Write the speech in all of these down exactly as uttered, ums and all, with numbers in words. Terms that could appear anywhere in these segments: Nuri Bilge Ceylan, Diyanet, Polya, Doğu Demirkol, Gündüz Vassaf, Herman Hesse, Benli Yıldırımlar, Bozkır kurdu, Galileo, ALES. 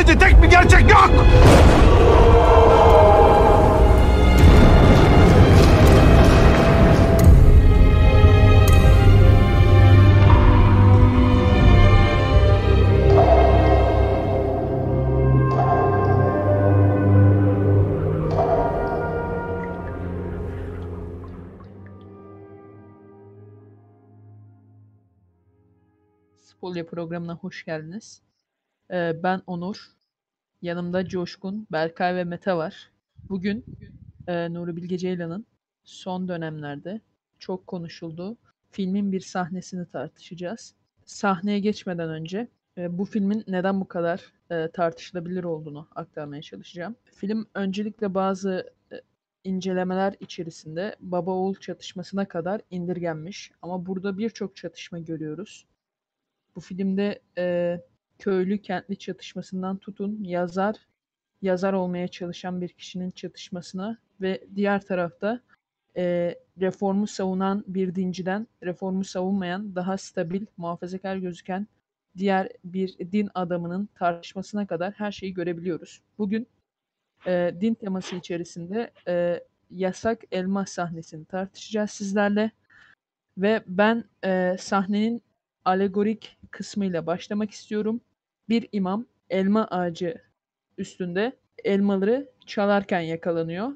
sadece tek bir gerçek yok. Polya programına hoş geldiniz. Ee, ben Onur. Yanımda Coşkun, Berkay ve Mete var. Bugün e, Nuri Bilge Ceylan'ın son dönemlerde çok konuşulduğu filmin bir sahnesini tartışacağız. Sahneye geçmeden önce e, bu filmin neden bu kadar e, tartışılabilir olduğunu aktarmaya çalışacağım. Film öncelikle bazı e, incelemeler içerisinde baba oğul çatışmasına kadar indirgenmiş. Ama burada birçok çatışma görüyoruz. Bu filmde e, köylü kentli çatışmasından tutun yazar yazar olmaya çalışan bir kişinin çatışmasına ve diğer tarafta e, reformu savunan bir dinciden reformu savunmayan daha stabil muhafazakar gözüken diğer bir din adamının tartışmasına kadar her şeyi görebiliyoruz. Bugün e, din teması içerisinde e, yasak elma sahnesini tartışacağız sizlerle ve ben e, sahnenin alegorik kısmıyla başlamak istiyorum. Bir imam elma ağacı üstünde elmaları çalarken yakalanıyor.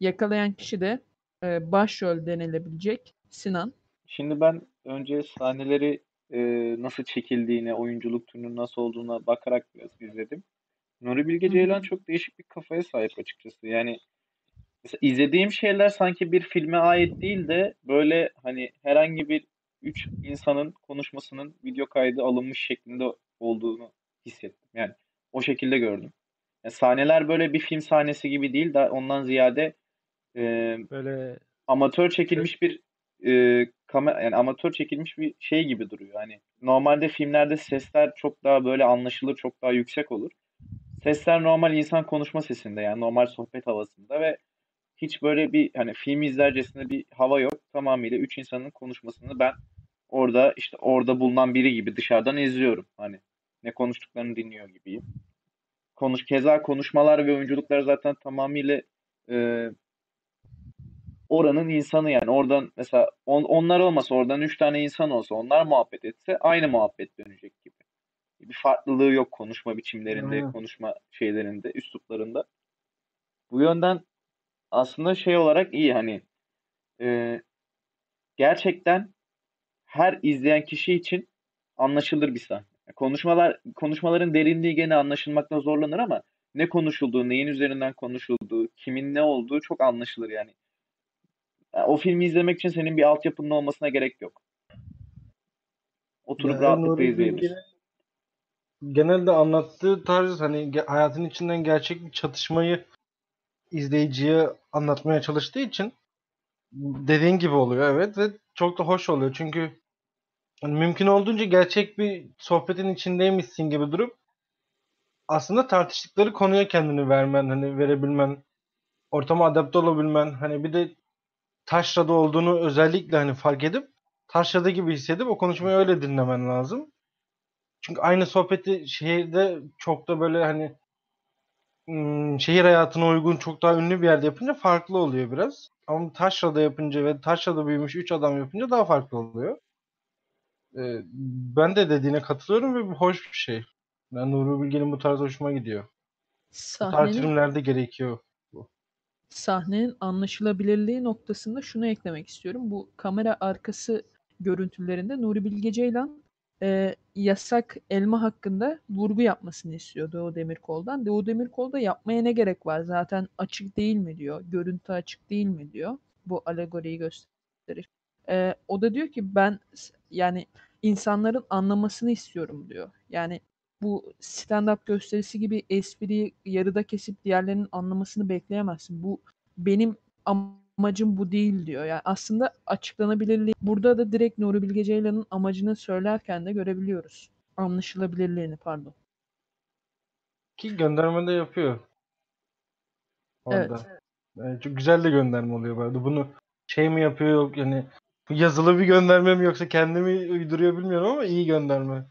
Yakalayan kişi de e, başrol denilebilecek Sinan. Şimdi ben önce sahneleri e, nasıl çekildiğine, oyunculuk türünün nasıl olduğuna bakarak biraz izledim. Nuri Bilge Ceylan Hı. çok değişik bir kafaya sahip açıkçası. Yani izlediğim şeyler sanki bir filme ait değil de böyle hani herhangi bir üç insanın konuşmasının video kaydı alınmış şeklinde olduğunu hissettim. Yani o şekilde gördüm. Yani sahneler böyle bir film sahnesi gibi değil de ondan ziyade e, böyle amatör çekilmiş bir e, kamera, yani amatör çekilmiş bir şey gibi duruyor. Hani normalde filmlerde sesler çok daha böyle anlaşılır, çok daha yüksek olur. Sesler normal insan konuşma sesinde, yani normal sohbet havasında ve hiç böyle bir hani film izlercesinde bir hava yok. Tamamıyla üç insanın konuşmasını ben orada işte orada bulunan biri gibi dışarıdan izliyorum. Hani ne konuştuklarını dinliyor gibiyim. Konuş, keza konuşmalar ve oyunculuklar zaten tamamıyla e, oranın insanı, yani oradan mesela on, onlar olmasa oradan üç tane insan olsa onlar muhabbet etse aynı muhabbet dönecek gibi. Bir farklılığı yok konuşma biçimlerinde, hmm. konuşma şeylerinde, üsluplarında. Bu yönden aslında şey olarak iyi, hani e, gerçekten her izleyen kişi için anlaşılır bir sahne. Konuşmalar, konuşmaların derinliği gene anlaşılmakta zorlanır ama ne konuşulduğu, neyin üzerinden konuşulduğu, kimin ne olduğu çok anlaşılır yani. Yani o filmi izlemek için senin bir altyapının olmasına gerek yok. Oturup yani rahatlıkla izleyebilirsin. Genelde anlattığı tarz hani hayatın içinden gerçek bir çatışmayı izleyiciye anlatmaya çalıştığı için dediğin gibi oluyor, evet, ve çok da hoş oluyor çünkü hani mümkün olduğunca gerçek bir sohbetin içindeymişsin gibi durup aslında tartıştıkları konuya kendini vermen, hani verebilmen, ortama adapte olabilmen, hani bir de taşrada olduğunu özellikle hani fark edip taşrada gibi hissedip o konuşmayı öyle dinlemen lazım. Çünkü aynı sohbeti şehirde çok da böyle hani şehir hayatına uygun, çok daha ünlü bir yerde yapınca farklı oluyor biraz. Ama taşrada yapınca ve taşrada büyümüş üç adam yapınca daha farklı oluyor. Ee, ben de dediğine katılıyorum ve hoş bir şey. Yani Nuri Bilge'nin bu tarz hoşuma gidiyor. Tartışmalarda gerekiyor bu. Sahnenin anlaşılabilirliği noktasında şunu eklemek istiyorum. Bu kamera arkası görüntülerinde Nuri Bilge Ceylan E, yasak elma hakkında vurgu yapmasını istiyor Doğu Demirkol'dan. Doğu Demirkol'da yapmaya ne gerek var? Zaten açık değil mi diyor. Görüntü açık değil mi diyor. Bu alegoriyi gösterir. E, o da diyor ki ben yani insanların anlamasını istiyorum diyor. Yani bu stand-up gösterisi gibi espriyi yarıda kesip diğerlerinin anlamasını bekleyemezsin. Bu benim am- amacım bu değil diyor. Yani aslında açıklanabilirliği burada da direkt Nuri Bilge Ceylan'ın amacını söylerken de görebiliyoruz. Anlaşılabilirliğini pardon. Ki gönderme de yapıyor. Orada. Evet. Yani çok güzel de gönderme oluyor böyle. Bunu şey mi yapıyor, yok yani yazılı bir gönderme mi yoksa kendimi uyduruyor bilmiyorum ama iyi gönderme.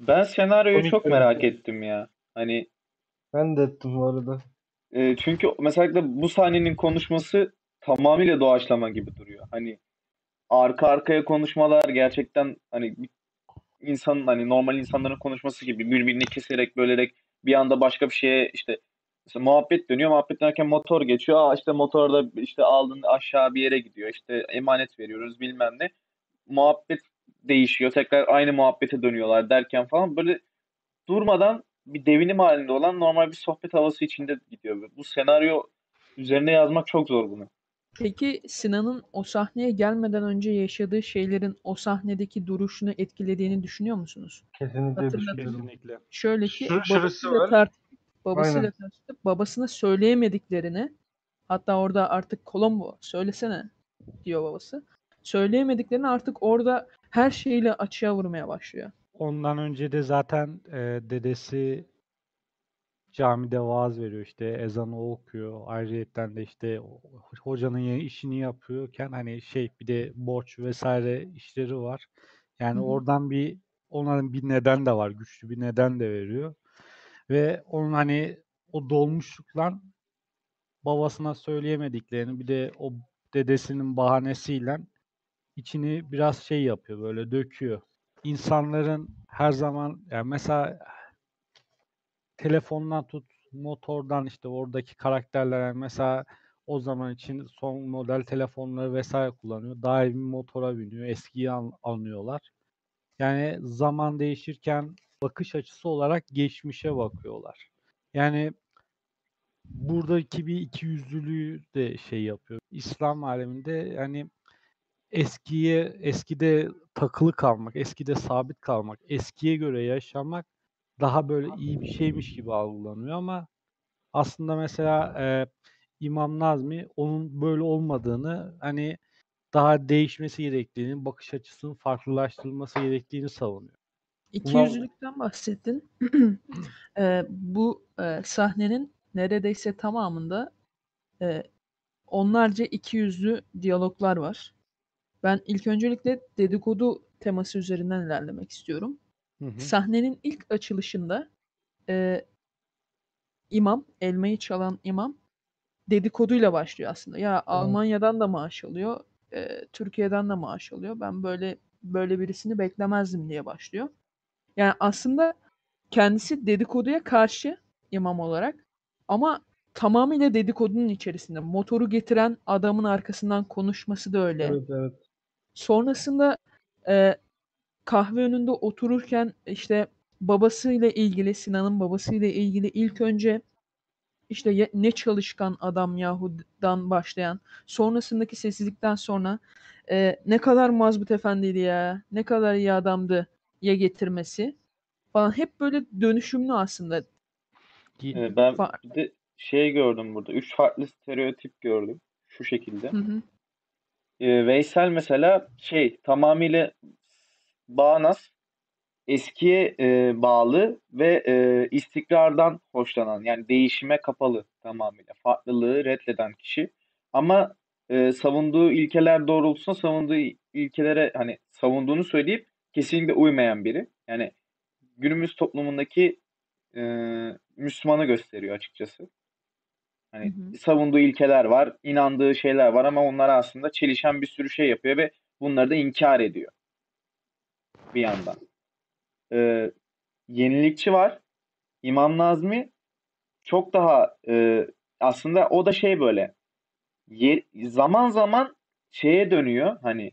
Ben senaryoyu çok merak ettim ya. Hani Ben de ettim bu arada. E, çünkü mesela bu sahnenin konuşması tamamıyla doğaçlama gibi duruyor. Hani arka arkaya konuşmalar gerçekten hani insanın hani normal insanların konuşması gibi birbirini keserek bölerek bir anda başka bir şeye işte, işte muhabbet dönüyor. Muhabbet dönerken motor geçiyor. Aa işte motorda işte aldın aşağı bir yere gidiyor. İşte emanet veriyoruz bilmem ne. Muhabbet değişiyor. Tekrar aynı muhabbete dönüyorlar derken falan böyle durmadan bir devinim halinde olan normal bir sohbet havası içinde gidiyor. Bu senaryo üzerine yazmak çok zor bunu. Peki Sinan'ın o sahneye gelmeden önce yaşadığı şeylerin o sahnedeki duruşunu etkilediğini düşünüyor musunuz? Kesinlikle düşünüyorum. Şöyle ki babasıyla tartışıp, babasıyla tartışıp babasına söyleyemediklerini, hatta orada artık Colombo söylesene diyor babası. Söyleyemediklerini artık orada her şeyle açığa vurmaya başlıyor. Ondan önce de zaten e, dedesi camide vaaz veriyor, işte ezanı okuyor. Ayrıyetten de işte hocanın işini yapıyorken hani şey bir de borç vesaire işleri var. Yani hmm. oradan bir onların bir neden de var. Güçlü bir neden de veriyor. Ve onun hani o dolmuşlukla babasına söyleyemediklerini bir de o dedesinin bahanesiyle içini biraz şey yapıyor, böyle döküyor. İnsanların her zaman yani mesela telefondan tut motordan işte oradaki karakterler yani mesela o zaman için son model telefonları vesaire kullanıyor. Daimi motora biniyor. Eskiyi an- anlıyorlar. Yani zaman değişirken bakış açısı olarak geçmişe bakıyorlar. Yani buradaki bir ikiyüzlülüğü de şey yapıyor. İslam aleminde yani eskiye, eskide takılı kalmak, eskide sabit kalmak, eskiye göre yaşamak daha böyle iyi bir şeymiş gibi algılanıyor ama aslında mesela e, İmam Nazmi onun böyle olmadığını, hani daha değişmesi gerektiğini, bakış açısının farklılaştırılması gerektiğini savunuyor. İkiyüzlülükten bahsettin. e, bu e, sahnenin neredeyse tamamında e, onlarca ikiyüzlü diyaloglar var. Ben ilk öncelikle dedikodu teması üzerinden ilerlemek istiyorum. Hı hı. Sahnenin ilk açılışında e, imam, elmayı çalan imam dedikoduyla başlıyor aslında. Ya hı. Almanya'dan da maaş alıyor, e, Türkiye'den de maaş alıyor. Ben böyle böyle birisini beklemezdim diye başlıyor. Yani aslında kendisi dedikoduya karşı imam olarak ama tamamıyla dedikodunun içerisinde. Motoru getiren adamın arkasından konuşması da öyle. Evet, evet. Sonrasında e, kahve önünde otururken işte babasıyla ilgili, Sinan'ın babasıyla ilgili ilk önce işte ne çalışkan adam Yahudi'den başlayan, sonrasındaki sessizlikten sonra e, ne kadar mazbut efendiydi ya, ne kadar iyi adamdı ya getirmesi falan hep böyle dönüşümlü aslında. Ee, ben bir de şey gördüm burada, üç farklı stereotip gördüm şu şekilde. Hı hı. Ee, Veysel mesela şey tamamıyla bağnaz, eskiye e, bağlı ve e, istikrardan hoşlanan, yani değişime kapalı tamamıyla, farklılığı reddeden kişi. Ama e, savunduğu ilkeler doğrultusunda savunduğu ilkelere hani savunduğunu söyleyip kesinlikle uymayan biri. Yani günümüz toplumundaki e, Müslümanı gösteriyor açıkçası. Hani hı hı. savunduğu ilkeler var, inandığı şeyler var ama onlara aslında çelişen bir sürü şey yapıyor ve bunları da inkar ediyor. Bir yandan. Ee, yenilikçi var. İmam Nazmi çok daha e, aslında o da şey böyle ye, zaman zaman şeye dönüyor hani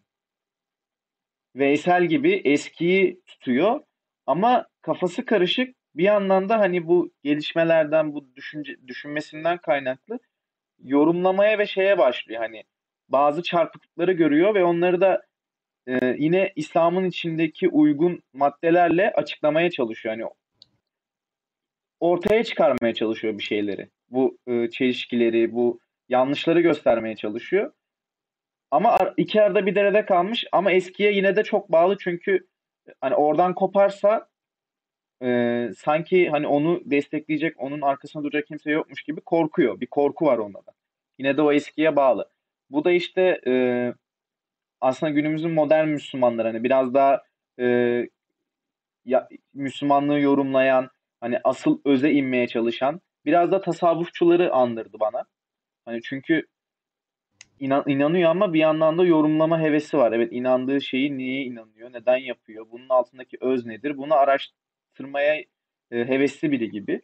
Veysel gibi eskiyi tutuyor ama kafası karışık bir yandan da hani bu gelişmelerden bu düşünce, düşünmesinden kaynaklı yorumlamaya ve şeye başlıyor hani bazı çarpıklıkları görüyor ve onları da Ee, yine İslam'ın içindeki uygun maddelerle açıklamaya çalışıyor. Yani ortaya çıkarmaya çalışıyor bir şeyleri. Bu e, çelişkileri, bu yanlışları göstermeye çalışıyor. Ama iki arada bir derede kalmış ama eskiye yine de çok bağlı çünkü hani oradan koparsa e, sanki hani onu destekleyecek, onun arkasında duracak kimse yokmuş gibi korkuyor. Bir korku var onda da. Yine de o eskiye bağlı. Bu da işte e, aslında günümüzün modern Müslümanları hani biraz daha e, ya, Müslümanlığı yorumlayan, hani asıl öze inmeye çalışan biraz da tasavvufçuları andırdı bana. Hani çünkü inan, inanıyor ama bir yandan da yorumlama hevesi var. Evet, inandığı şeyi niye inanıyor, neden yapıyor, bunun altındaki öz nedir, bunu araştırmaya e, hevesli biri gibi.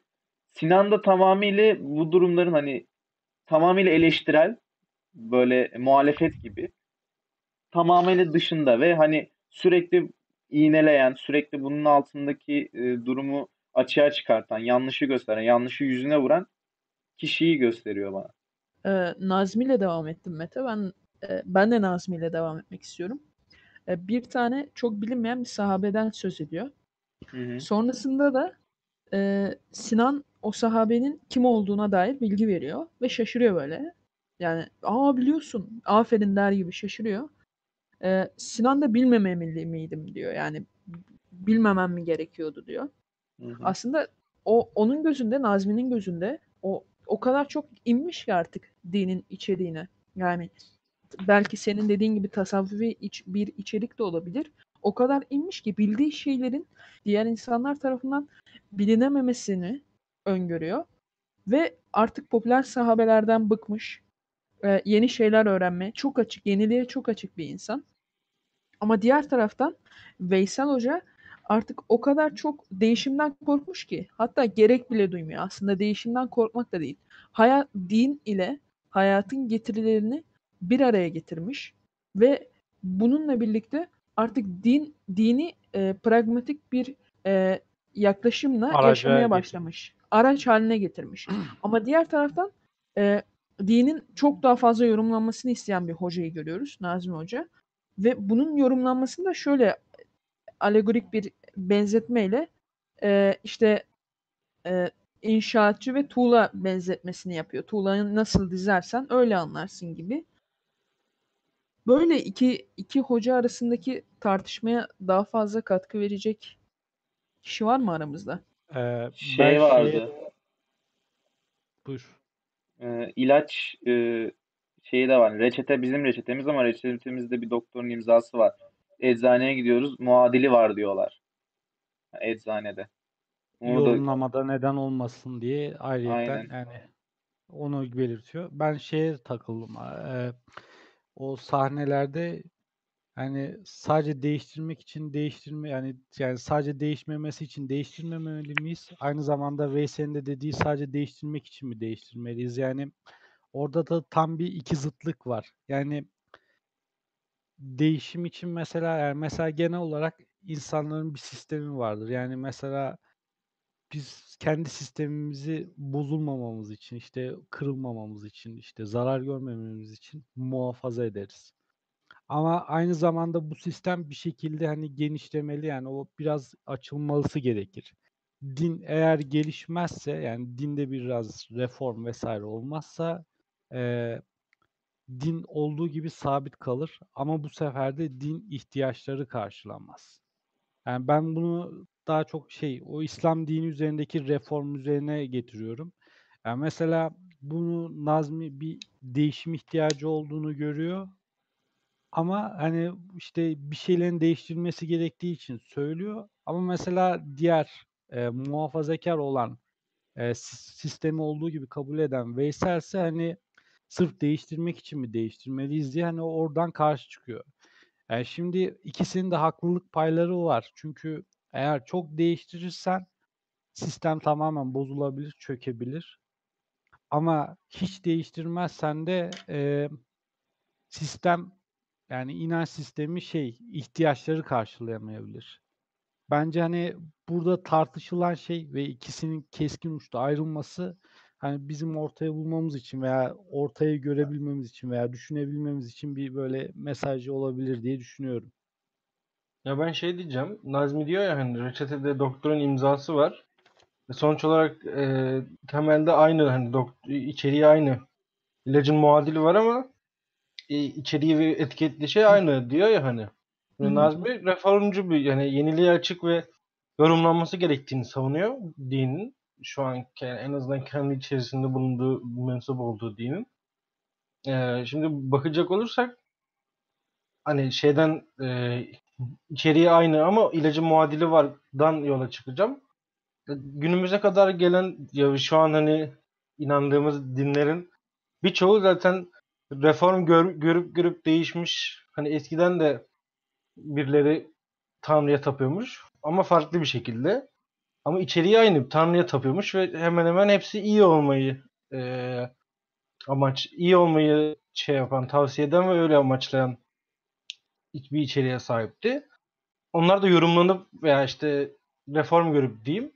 Sinan da tamamıyla bu durumların hani tamamıyla eleştirel, böyle muhalefet gibi, tamamıyla dışında ve hani sürekli iğneleyen, sürekli bunun altındaki e, durumu açığa çıkartan, yanlışı gösteren, yanlışı yüzüne vuran kişiyi gösteriyor bana. Ee, Nazmi ile devam ettim Mete. Ben e, ben de Nazmi ile devam etmek istiyorum. E, bir tane çok bilinmeyen bir sahabeden söz ediyor. Hı hı. Sonrasında da e, Sinan o sahabenin kim olduğuna dair bilgi veriyor ve şaşırıyor böyle. Yani aa biliyorsun, aferin der gibi şaşırıyor. Ee, Sinan da bilmemeli miydim diyor. Yani bilmemem mi gerekiyordu diyor. Hı hı. Aslında o onun gözünde, Nazmi'nin gözünde o o kadar çok inmiş ki artık dinin içeriğine. Yani belki senin dediğin gibi tasavvufi iç, bir içerik de olabilir. O kadar inmiş ki bildiği şeylerin diğer insanlar tarafından bilinememesini öngörüyor. Ve artık popüler sahabelerden bıkmış. Ee, yeni şeyler öğrenmeye çok açık, yeniliğe çok açık bir insan. Ama diğer taraftan Veysel Hoca artık o kadar çok değişimden korkmuş ki hatta gerek bile duymuyor. Aslında değişimden korkmak da değil. Hayat, din ile hayatın getirilerini bir araya getirmiş ve bununla birlikte artık din dini e, pragmatik bir e, yaklaşımla Araca yaşamaya başlamış. Araç haline getirmiş. Ama diğer taraftan e, dinin çok daha fazla yorumlanmasını isteyen bir hocayı görüyoruz, Nazmi Hoca. Ve bunun yorumlanmasını da şöyle alegorik bir benzetmeyle e, işte e, inşaatçı ve tuğla benzetmesini yapıyor. Tuğlayı nasıl dizersen öyle anlarsın gibi. Böyle iki, iki hoca arasındaki tartışmaya daha fazla katkı verecek kişi var mı aramızda? Ee, şey vardı. Şey... Buyur. E, ilaç e, şeyi de var. Reçete bizim reçetemiz ama reçetemizde bir doktorun imzası var. Eczaneye gidiyoruz. Muadili var diyorlar. Eczanede. Onu yorumlamada da... neden olmasın diye ayrıyeten yani onu belirtiyor. Ben şeye takıldım. E, o sahnelerde yani sadece değiştirmek için değiştirme yani yani sadece değişmemesi için değiştirmemeli miyiz? Aynı zamanda Veysel'in de dediği sadece değiştirmek için mi değiştirmeliyiz? Yani orada da tam bir iki zıtlık var. Yani değişim için mesela yani mesela genel olarak insanların bir sistemi vardır. Yani mesela biz kendi sistemimizi bozulmamamız için, işte kırılmamamız için, işte zarar görmememiz için muhafaza ederiz. Ama aynı zamanda bu sistem bir şekilde hani genişlemeli, yani o biraz açılması gerekir. Din eğer gelişmezse, yani dinde biraz reform vesaire olmazsa e, din olduğu gibi sabit kalır. Ama bu sefer de din ihtiyaçları karşılanmaz. Yani ben bunu daha çok şey, o İslam dini üzerindeki reform üzerine getiriyorum. Yani mesela bunu Nazmi bir değişim ihtiyacı olduğunu görüyor. Ama hani işte bir şeylerin değiştirilmesi gerektiği için söylüyor. Ama mesela diğer e, muhafazakar olan e, sistemi olduğu gibi kabul eden Veysel ise hani sırf değiştirmek için mi değiştirmeliyiz diye hani oradan karşı çıkıyor. Yani şimdi ikisinin de haklılık payları var. Çünkü eğer çok değiştirirsen sistem tamamen bozulabilir, çökebilir. Ama hiç değiştirmezsen de e, sistem... Yani inanç sistemi şey, ihtiyaçları karşılayamayabilir. Bence hani burada tartışılan şey ve ikisinin keskin uçta ayrılması hani bizim ortaya bulmamız için veya ortayı görebilmemiz için veya düşünebilmemiz için bir böyle mesajı olabilir diye düşünüyorum. Ya ben şey diyeceğim. Nazmi diyor ya hani reçetede doktorun imzası var. Sonuç olarak e, temelde aynı hani doktor, içeriği aynı. İlacın muadili var ama içeriği ve etiketli şey aynı diyor ya hani. Hmm. Nazmi reformcu bir, yani yeniliğe açık ve yorumlanması gerektiğini savunuyor dinin. Şu an yani en azından kendi içerisinde bulunduğu, mensup olduğu dinin. Ee, şimdi bakacak olursak hani şeyden e, içeriği aynı ama ilacın muadili vardan yola çıkacağım. günümüze kadar gelen ya şu an hani inandığımız dinlerin birçoğu zaten reform gör, görüp görüp değişmiş. Hani eskiden de birileri Tanrı'ya tapıyormuş ama farklı bir şekilde. Ama içeriği aynı, Tanrı'ya tapıyormuş ve hemen hemen hepsi iyi olmayı e, amaç, iyi olmayı şey yapan, tavsiye eden ve öyle amaçlayan bir içeriğe sahipti. Onlar da yorumlanıp veya işte reform görüp diyeyim.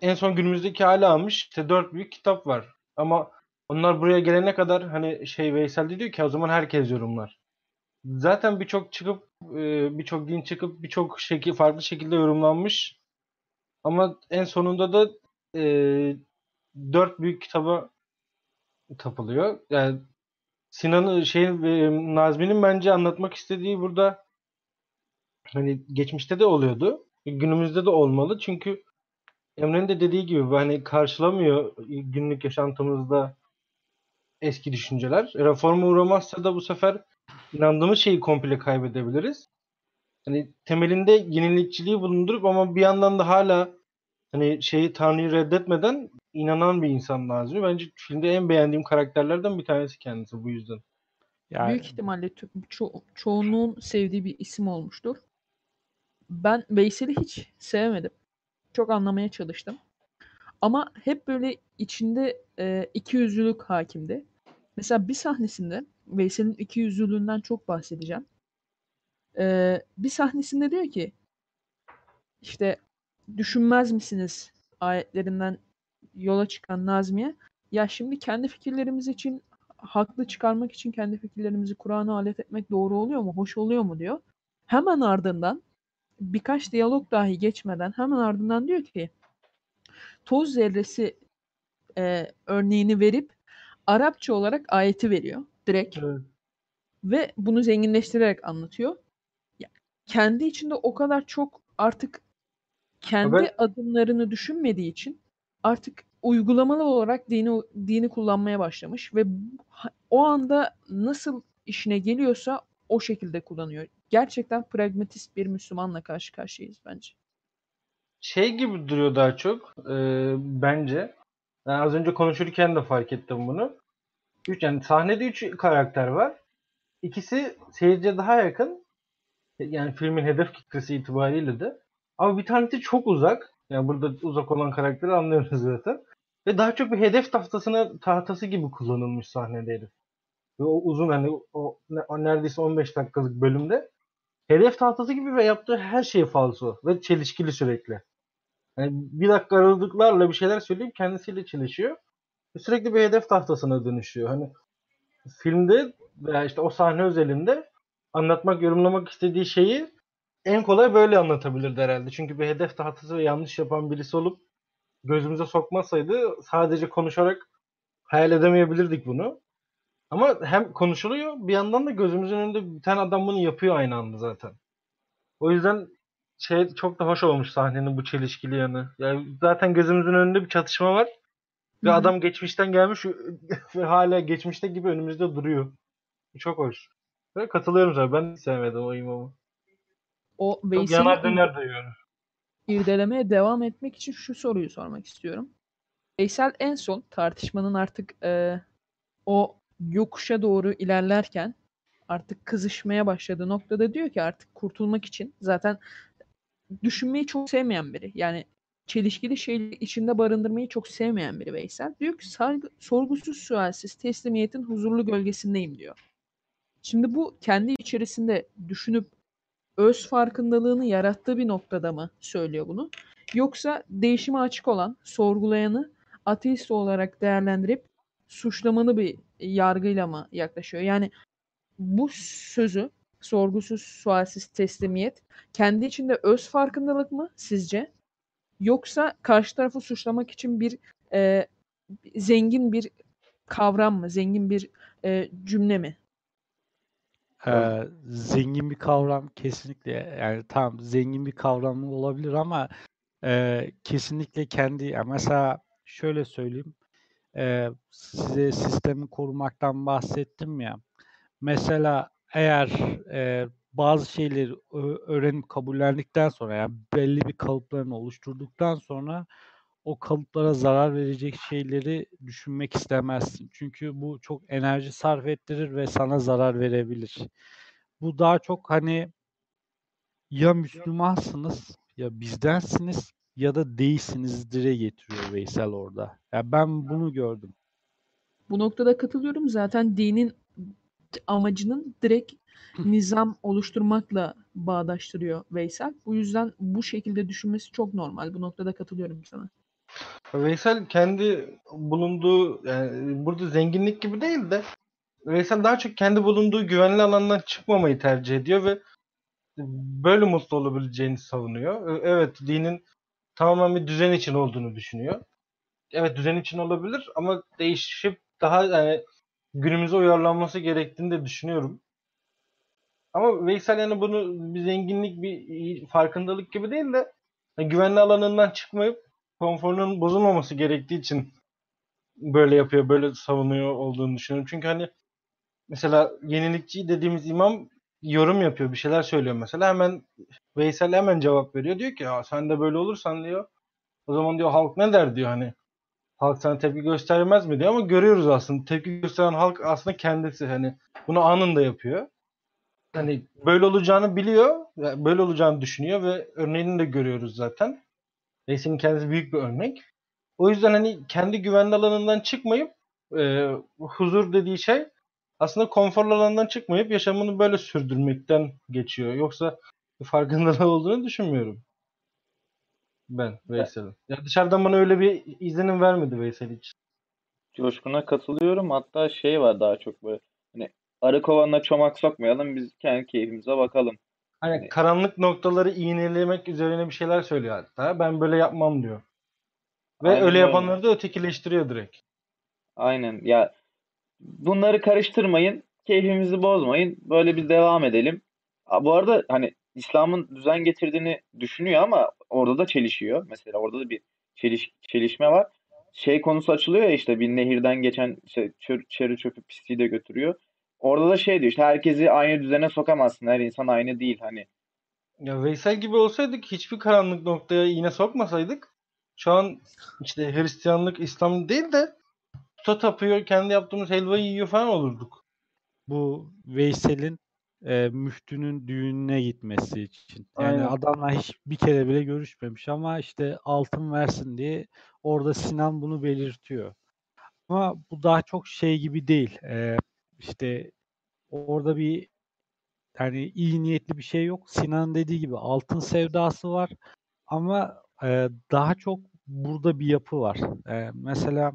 En son günümüzdeki hali almış. İşte dört büyük kitap var. Ama onlar buraya gelene kadar hani şey Veysel diyor ki o zaman herkes yorumlar. Zaten birçok çıkıp birçok din çıkıp birçok şekil farklı şekilde yorumlanmış. Ama en sonunda da e, dört büyük kitaba tapılıyor. Yani Sinan'ın şey Nazmi'nin bence anlatmak istediği burada hani geçmişte de oluyordu. Günümüzde de olmalı. Çünkü Emre'nin de dediği gibi hani karşılamıyor günlük yaşantımızda eski düşünceler. Reforma uğramazsa da bu sefer inandığımız şeyi komple kaybedebiliriz. Hani temelinde yenilikçiliği bulundurup ama bir yandan da hala hani şeyi Tanrı'yı reddetmeden inanan bir insan lazım. Bence filmde en beğendiğim karakterlerden bir tanesi kendisi bu yüzden. Yani... Büyük ihtimalle ço- çoğunluğun sevdiği bir isim olmuştur. Ben Veysel'i hiç sevmedim. Çok anlamaya çalıştım. Ama hep böyle içinde e, ikiyüzlülük hakimdi. Mesela bir sahnesinde Veysel'in ikiyüzlülüğünden çok bahsedeceğim. E, bir sahnesinde diyor ki işte düşünmez misiniz ayetlerinden yola çıkan Nazmiye ya şimdi kendi fikirlerimiz için haklı çıkarmak için kendi fikirlerimizi Kur'an'a alet etmek doğru oluyor mu? Hoş oluyor mu? Diyor. Hemen ardından birkaç diyalog dahi geçmeden hemen ardından diyor ki toz zerresi e, örneğini verip Arapça olarak ayeti veriyor direkt. Evet. Ve bunu zenginleştirerek anlatıyor. Ya, kendi içinde o kadar çok artık kendi evet. adımlarını düşünmediği için artık uygulamalı olarak dini dini kullanmaya başlamış ve o anda nasıl işine geliyorsa o şekilde kullanıyor. Gerçekten pragmatist bir Müslümanla karşı karşıyayız bence. Şey gibi duruyor daha çok e, bence. Yani az önce konuşurken de fark ettim bunu. Üç, yani sahnede üç karakter var. İkisi seyirciye daha yakın. Yani filmin hedef kitlesi itibariyle de. Ama bir tanesi çok uzak. Yani burada uzak olan karakteri anlıyoruz zaten. Ve daha çok bir hedef tahtasına tahtası gibi kullanılmış sahnede herif. Ve o uzun hani o neredeyse on beş dakikalık bölümde hedef tahtası gibi ve yaptığı her şey falso ve çelişkili sürekli. Yani bir dakika aralıklarla bir şeyler söyleyip kendisiyle çelişiyor. Ve sürekli bir hedef tahtasına dönüşüyor. Hani filmde veya işte o sahne özelinde anlatmak, yorumlamak istediği şeyi en kolay böyle anlatabilirdi herhalde. Çünkü bir hedef tahtası ve yanlış yapan birisi olup gözümüze sokmasaydı sadece konuşarak hayal edemeyebilirdik bunu. Ama hem konuşuluyor bir yandan da gözümüzün önünde bir tane adam bunu yapıyor aynı anda zaten. O yüzden şey çok da hoş olmuş sahnenin bu çelişkili yanı. Yani zaten gözümüzün önünde bir çatışma var. Ve Hı-hı. adam geçmişten gelmiş ve hala geçmişte gibi önümüzde duruyor. Çok hoş. Ve katılıyorum sana. Ben de sevmedim o imamı. O Veysel'i irdelemeye devam etmek için şu soruyu sormak istiyorum. Veysel en son tartışmanın artık e, o yokuşa doğru ilerlerken artık kızışmaya başladığı noktada diyor ki artık kurtulmak için zaten düşünmeyi çok sevmeyen biri. Yani çelişkili şey içinde barındırmayı çok sevmeyen biri Veysel. Diyor ki sargı, sorgusuz sualsiz teslimiyetin huzurlu gölgesindeyim diyor. Şimdi bu kendi içerisinde düşünüp öz farkındalığını yarattığı bir noktada mı söylüyor bunu? Yoksa değişime açık olan, sorgulayanı ateist olarak değerlendirip suçlamalı bir yargıyla mı yaklaşıyor? Yani bu sözü sorgusuz, sualsiz teslimiyet kendi içinde öz farkındalık mı sizce? Yoksa karşı tarafı suçlamak için bir e, zengin bir kavram mı? Zengin bir e, cümle mi? Ee, zengin bir kavram kesinlikle, yani tam zengin bir kavram olabilir ama e, kesinlikle kendi, yani mesela şöyle söyleyeyim, e, size sistemi korumaktan bahsettim ya, mesela eğer e, bazı şeyleri öğrenip kabullendikten sonra, yani belli bir kalıplarını oluşturduktan sonra o kalıplara zarar verecek şeyleri düşünmek istemezsin. Çünkü bu çok enerji sarf ettirir ve sana zarar verebilir. Bu daha çok hani ya Müslümansınız ya bizdensiniz ya da değilsiniz dire getiriyor Veysel orada. Ya yani ben bunu gördüm. Bu noktada katılıyorum. Zaten dinin amacının direkt nizam oluşturmakla bağdaştırıyor Veysel. Bu yüzden bu şekilde düşünmesi çok normal. Bu noktada katılıyorum sana. Veysel kendi bulunduğu, yani burada zenginlik gibi değil de Veysel daha çok kendi bulunduğu güvenli alandan çıkmamayı tercih ediyor ve böyle mutlu olabileceğini savunuyor. Evet, dinin tamamen bir düzen için olduğunu düşünüyor. Evet, düzen için olabilir ama değişip daha yani günümüze uyarlanması gerektiğini de düşünüyorum. Ama Veysel yani bunu bir zenginlik, bir farkındalık gibi değil de yani güvenli alanından çıkmayıp konforunun bozulmaması gerektiği için böyle yapıyor, böyle savunuyor olduğunu düşünüyorum. Çünkü hani mesela yenilikçi dediğimiz imam yorum yapıyor, bir şeyler söylüyor mesela. Hemen Veysel hemen cevap veriyor. Diyor ki ya sen de böyle olursan diyor. O zaman diyor halk ne der diyor hani. Halk sana tepki göstermez mi diyor ama görüyoruz aslında. Tepki gösteren halk aslında kendisi, hani bunu anında yapıyor. Hani böyle olacağını biliyor, böyle olacağını düşünüyor ve örneğini de görüyoruz zaten. Veysel'in kendisi büyük bir örnek. O yüzden hani kendi güvenli alanından çıkmayıp e, huzur dediği şey aslında konforlu alanından çıkmayıp yaşamını böyle sürdürmekten geçiyor. Yoksa farkındalığı olduğunu düşünmüyorum ben Veysel'in. Ya dışarıdan bana öyle bir izlenim vermedi Veysel hiç. Coşkun'a katılıyorum. Hatta şey var daha çok böyle. Hani arı kovanına çomak sokmayalım. Biz kendi keyfimize bakalım. Hani yani karanlık noktaları iğnelemek üzerine bir şeyler söylüyor hatta. Ben böyle yapmam diyor. Ve aynen öyle yapanları öyle da ötekileştiriyor direkt. Aynen. Ya bunları karıştırmayın. Keyfimizi bozmayın. Böyle bir devam edelim. Bu arada hani İslam'ın düzen getirdiğini düşünüyor ama orada da çelişiyor. Mesela orada da bir çeliş, çelişme var. Şey konusu açılıyor ya, işte bir nehirden geçen işte çer, çeri çöpü pisliği de götürüyor. Orada da şey diyor işte herkesi aynı düzene sokamazsın. Her insan aynı değil hani. Ya Veysel gibi olsaydık, hiçbir karanlık noktaya iğne sokmasaydık şu an işte Hristiyanlık, İslam değil de tuta tapıyor, kendi yaptığımız helvayı yiyor falan olurduk. Bu Veysel'in E, müftünün düğününe gitmesi için. Yani aynen, adamla hiç bir kere bile görüşmemiş ama işte altın versin diye orada Sinan bunu belirtiyor. Ama bu daha çok şey gibi değil. E, işte orada bir yani iyi niyetli bir şey yok. Sinan dediği gibi altın sevdası var ama e, daha çok burada bir yapı var. E, mesela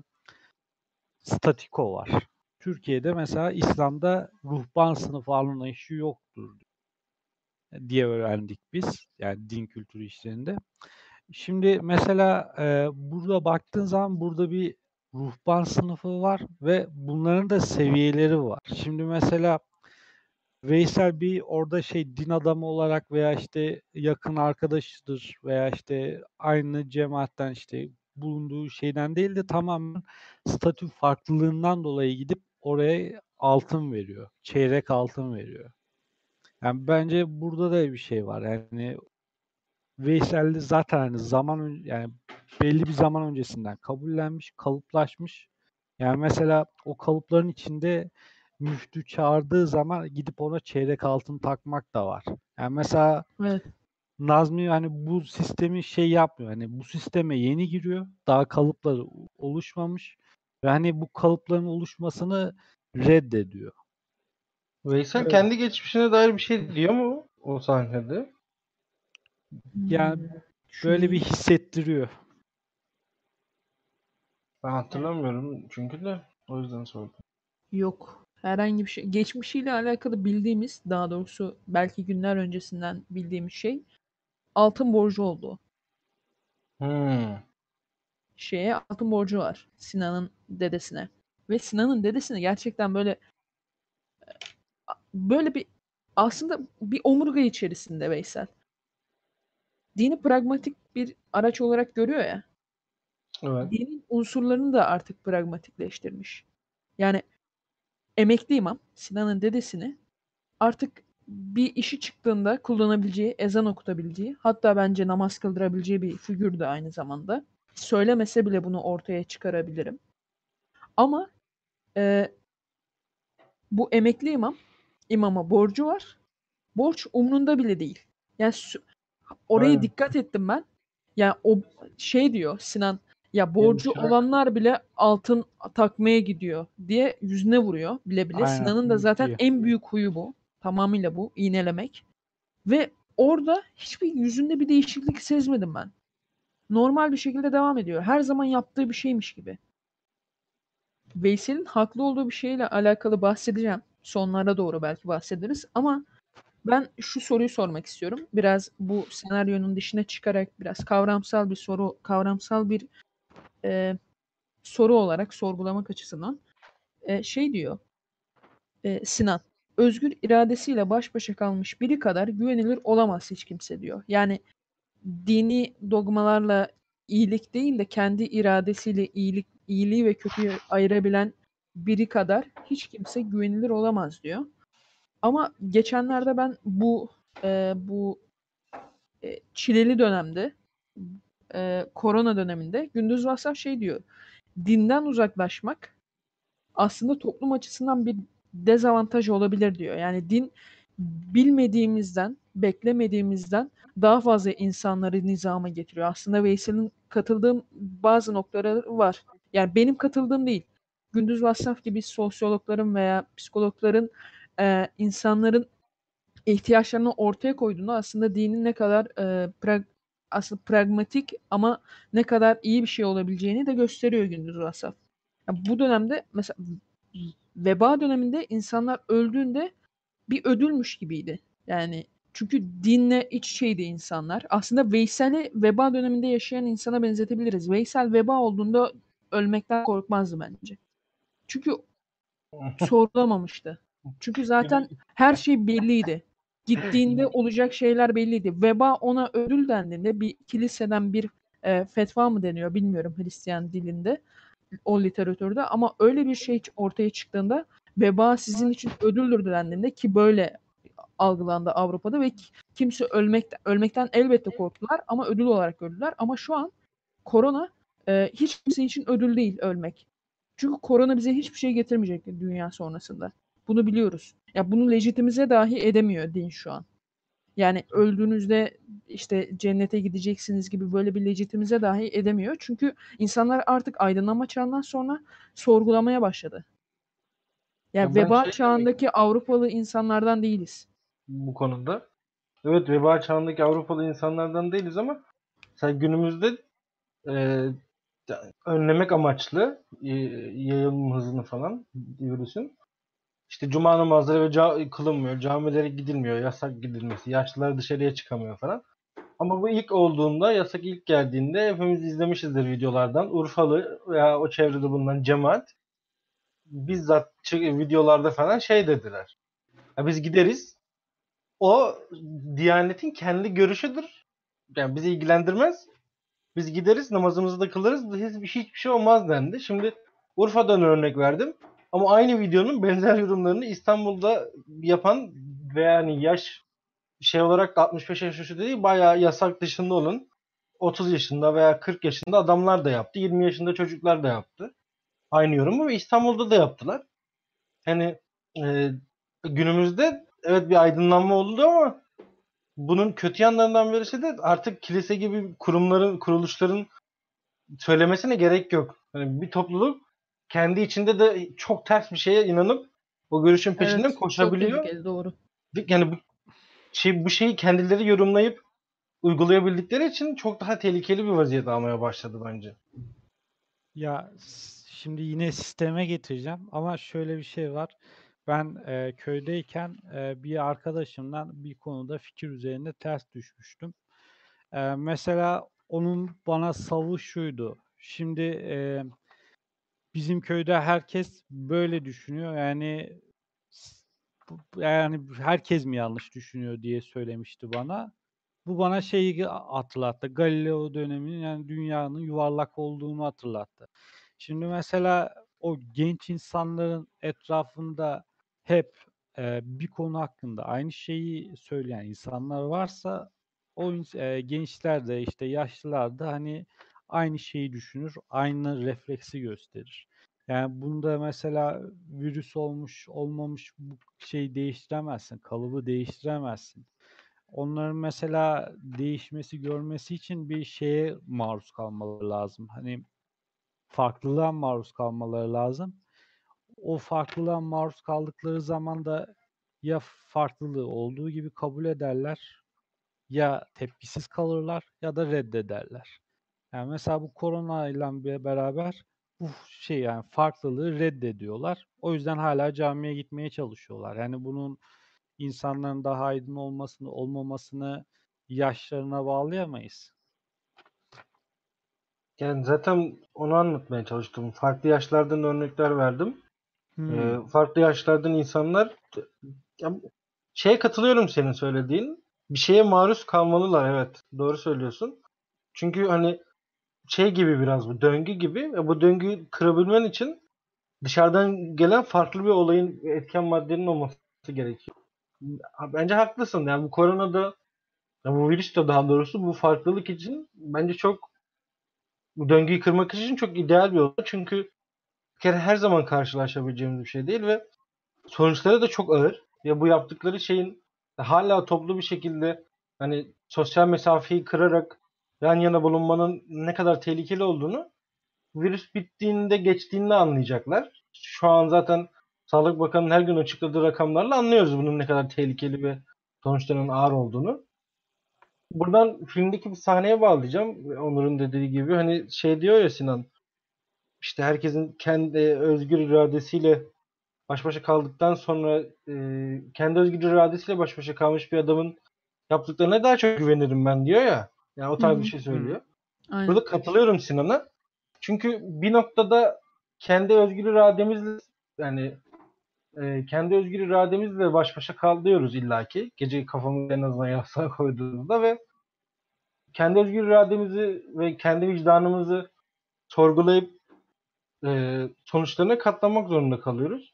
statiko var. Türkiye'de mesela İslam'da ruhban sınıfı anlayışı yoktur diye öğrendik biz. Yani din kültürü işlerinde. Şimdi mesela e, burada baktığın zaman burada bir ruhban sınıfı var ve bunların da seviyeleri var. Şimdi mesela Veysel bir orada şey din adamı olarak veya işte yakın arkadaşıdır veya işte aynı cemaatten işte bulunduğu şeyden değil de tamamen statü farklılığından dolayı gidip oraya altın veriyor. Çeyrek altın veriyor. Yani bence burada da bir şey var. Yani Veysel'de zaten hani zaman, yani belli bir zaman öncesinden kabullenmiş, kalıplaşmış. Yani mesela o kalıpların içinde müftü çağırdığı zaman gidip ona çeyrek altın takmak da var. Yani mesela evet. Nazmi hani bu sistemi şey yapmıyor. Hani bu sisteme yeni giriyor. Daha kalıpları oluşmamış. Ve hani bu kalıpların oluşmasını reddediyor. Veysel evet. Kendi geçmişine dair bir şey diyor mu o sahnede? Yani şöyle bir hissettiriyor. Ben hatırlamıyorum çünkü de o yüzden sordum. Yok. Herhangi bir şey. Geçmişiyle alakalı bildiğimiz, daha doğrusu belki günler öncesinden bildiğimiz şey altın borcu oldu. Hmm. Şeye altın borcu var. Sinan'ın dedesine. Ve Sinan'ın dedesine gerçekten böyle böyle bir aslında bir omurga içerisinde Veysel. Dini pragmatik bir araç olarak görüyor ya. Evet. Dinin unsurlarını da artık pragmatikleştirmiş. Yani emekli imam Sinan'ın dedesini artık bir işi çıktığında kullanabileceği, ezan okutabileceği, hatta bence namaz kıldırabileceği bir figür de aynı zamanda. Söylemese bile bunu ortaya çıkarabilirim. Ama e, bu emekli imam, imama borcu var. Borç umrunda bile değil. Yani oraya aynen dikkat ettim ben. Yani o şey diyor Sinan, ya borcu Yumuşak. olanlar bile altın takmaya gidiyor diye yüzüne vuruyor bile bile. Aynen. Sinan'ın da zaten en büyük huyu bu. Tamamıyla bu. İğnelemek. Ve orada hiçbir yüzünde bir değişiklik sezmedim ben. Normal bir şekilde devam ediyor. Her zaman yaptığı bir şeymiş gibi. Veysel'in haklı olduğu bir şeyle alakalı bahsedeceğim. Sonlara doğru belki bahsederiz. Ama ben şu soruyu sormak istiyorum. Biraz bu senaryonun dışına çıkarak biraz kavramsal bir soru, kavramsal bir e, soru olarak sorgulamak açısından. E, şey diyor e, Sinan. Özgür iradesiyle baş başa kalmış biri kadar güvenilir olamaz hiç kimse diyor. Yani dini dogmalarla iyilik değil de kendi iradesiyle iyilik, iyiliği ve kötüyü ayırabilen biri kadar hiç kimse güvenilir olamaz diyor. Ama geçenlerde ben bu e, bu e, çileli dönemde, e, korona döneminde Gündüz Vassaf şey diyor. Dinden uzaklaşmak aslında toplum açısından bir dezavantaj olabilir diyor. Yani din bilmediğimizden, beklemediğimizden daha fazla insanları nizama getiriyor. Aslında Veysel'in katıldığım bazı noktaları var. Yani benim katıldığım değil. Gündüz Vassaf gibi sosyologların veya psikologların e, insanların ihtiyaçlarını ortaya koyduğunda aslında dinin ne kadar e, pra- aslında pragmatik ama ne kadar iyi bir şey olabileceğini de gösteriyor Gündüz Vassaf. Yani bu dönemde mesela veba döneminde insanlar öldüğünde bir ödülmüş gibiydi. Yani çünkü dinle iç içeydi insanlar. Aslında Veysel'i veba döneminde yaşayan insana benzetebiliriz. Veysel veba olduğunda ölmekten korkmazdı bence. Çünkü sorulamamıştı. Çünkü zaten her şey belliydi. Gittiğinde olacak şeyler belliydi. Veba ona ödül dendiğinde bir kiliseden bir e, fetva mı deniyor bilmiyorum Hristiyan dilinde, o literatürde, ama öyle bir şey ortaya çıktığında veba sizin için ödüldür dendiğinde, ki böyle algılandı Avrupa'da ve kimse ölmekten, ölmekten elbette korktular ama ödül olarak gördüler. Ama şu an korona e, hiç kimse için ödül değil ölmek. Çünkü korona bize hiçbir şey getirmeyecek dünya sonrasında. Bunu biliyoruz. Ya bunu lejitimize dahi edemiyor din şu an. Yani öldüğünüzde işte cennete gideceksiniz gibi böyle bir lejitimize dahi edemiyor. Çünkü insanlar artık aydınlanma çağından sonra sorgulamaya başladı. Yani ya veba şey çağındaki demek, Avrupalı insanlardan değiliz. Bu konuda. Evet, veba çağındaki Avrupalı insanlardan değiliz ama sen günümüzde e, önlemek amaçlı e, yayılma hızını falan virüsün. İşte cuma namazları ve ca- kılınmıyor, camilere gidilmiyor, yasak gidilmesi, yaşlılar dışarıya çıkamıyor falan. Ama bu ilk olduğunda, yasak ilk geldiğinde hepimiz izlemişizdir videolardan. Urfalı veya o çevrede bulunan cemaat bizzat videolarda falan şey dediler. Ya biz gideriz. O Diyanet'in kendi görüşüdür. Yani bizi ilgilendirmez. Biz gideriz, namazımızı da kılarız. Hiçbir şey olmaz dendi. Şimdi Urfa'dan örnek verdim. Ama aynı videonun benzer yorumlarını İstanbul'da yapan ve yani yaş şey olarak altmış beş yaş üstü değil, bayağı yasak dışında olun otuz yaşında veya kırk yaşında adamlar da yaptı. yirmi yaşında çocuklar da yaptı. Aynı yorumu ve İstanbul'da da yaptılar. Hani e, günümüzde evet bir aydınlanma oldu ama bunun kötü yanlarından birisi de artık kilise gibi kurumların, kuruluşların söylemesine gerek yok. Hani bir topluluk kendi içinde de çok ters bir şeye inanıp o görüşün peşinden evet, koşabiliyor. Çok doğru. Yani bu, şey, bu şeyi kendileri yorumlayıp uygulayabildikleri için çok daha tehlikeli bir vaziyet almaya başladı bence. Ya şimdi yine sisteme getireceğim ama şöyle bir şey var. Ben e, köydeyken e, bir arkadaşımdan bir konuda fikir üzerinde ters düşmüştüm. E, mesela onun bana savı şuydu. Şimdi e, bizim köyde herkes böyle düşünüyor. Yani yani herkes mi yanlış düşünüyor diye söylemişti bana. Bu bana şeyi hatırlattı. Galileo döneminin, yani dünyanın yuvarlak olduğunu hatırlattı. Şimdi mesela o genç insanların etrafında hep e, bir konu hakkında aynı şeyi söyleyen insanlar varsa o e, gençler de işte yaşlılar da hani aynı şeyi düşünür, aynı refleksi gösterir. Yani bunda mesela virüs olmuş olmamış bu şeyi değiştiremezsin, kalıbı değiştiremezsin. Onların mesela değişmesi, görmesi için bir şeye maruz kalmaları lazım. Hani farklılığa maruz kalmaları lazım. O farklılığa maruz kaldıkları zaman da ya farklılığı olduğu gibi kabul ederler, ya tepkisiz kalırlar ya da reddederler. Yani mesela bu korona ile beraber bu şey yani farklılığı reddediyorlar. O yüzden hala camiye gitmeye çalışıyorlar. Yani bunun insanların daha aydın olmasını, olmamasını yaşlarına bağlayamayız. Yani zaten onu anlatmaya çalıştım. Farklı yaşlardan örnekler verdim. Hmm. Ee, farklı yaşlardan insanlar şeye katılıyorum senin söylediğin. Bir şeye maruz kalmalılar, evet. Doğru söylüyorsun. Çünkü hani şey gibi biraz bu döngü gibi. Bu döngüyü kırabilmen için dışarıdan gelen farklı bir olayın, etken maddenin olması gerekiyor. Bence haklısın. Yani bu koronada, bu virüs de daha doğrusu bu farklılık için bence çok, bu döngüyü kırmak için çok ideal bir yol. Çünkü bir kere her zaman karşılaşabileceğimiz bir şey değil ve sonuçları da çok ağır. Ya bu yaptıkları şeyin hala toplu bir şekilde hani sosyal mesafeyi kırarak yan yana bulunmanın ne kadar tehlikeli olduğunu virüs bittiğinde, geçtiğinde anlayacaklar. Şu an zaten Sağlık Bakanı'nın her gün açıkladığı rakamlarla anlıyoruz bunun ne kadar tehlikeli ve sonuçlarının ağır olduğunu. Buradan filmdeki bir sahneye bağlayacağım. Onur'un dediği gibi hani şey diyor ya Sinan, işte herkesin kendi özgür iradesiyle baş başa kaldıktan sonra e, kendi özgür iradesiyle baş başa kalmış bir adamın yaptıklarına daha çok güvenirim ben diyor ya. Yani o tarz Hı-hı. bir şey söylüyor. Aynen. Burada katılıyorum Sinan'a. Çünkü bir noktada kendi özgür irademizle yani kendi özgür irademizle baş başa kalıyoruz illaki. Gece kafamızı en azından yastığa koyduğumuzda ve kendi özgür irademizi ve kendi vicdanımızı sorgulayıp e, sonuçlarına katlanmak zorunda kalıyoruz.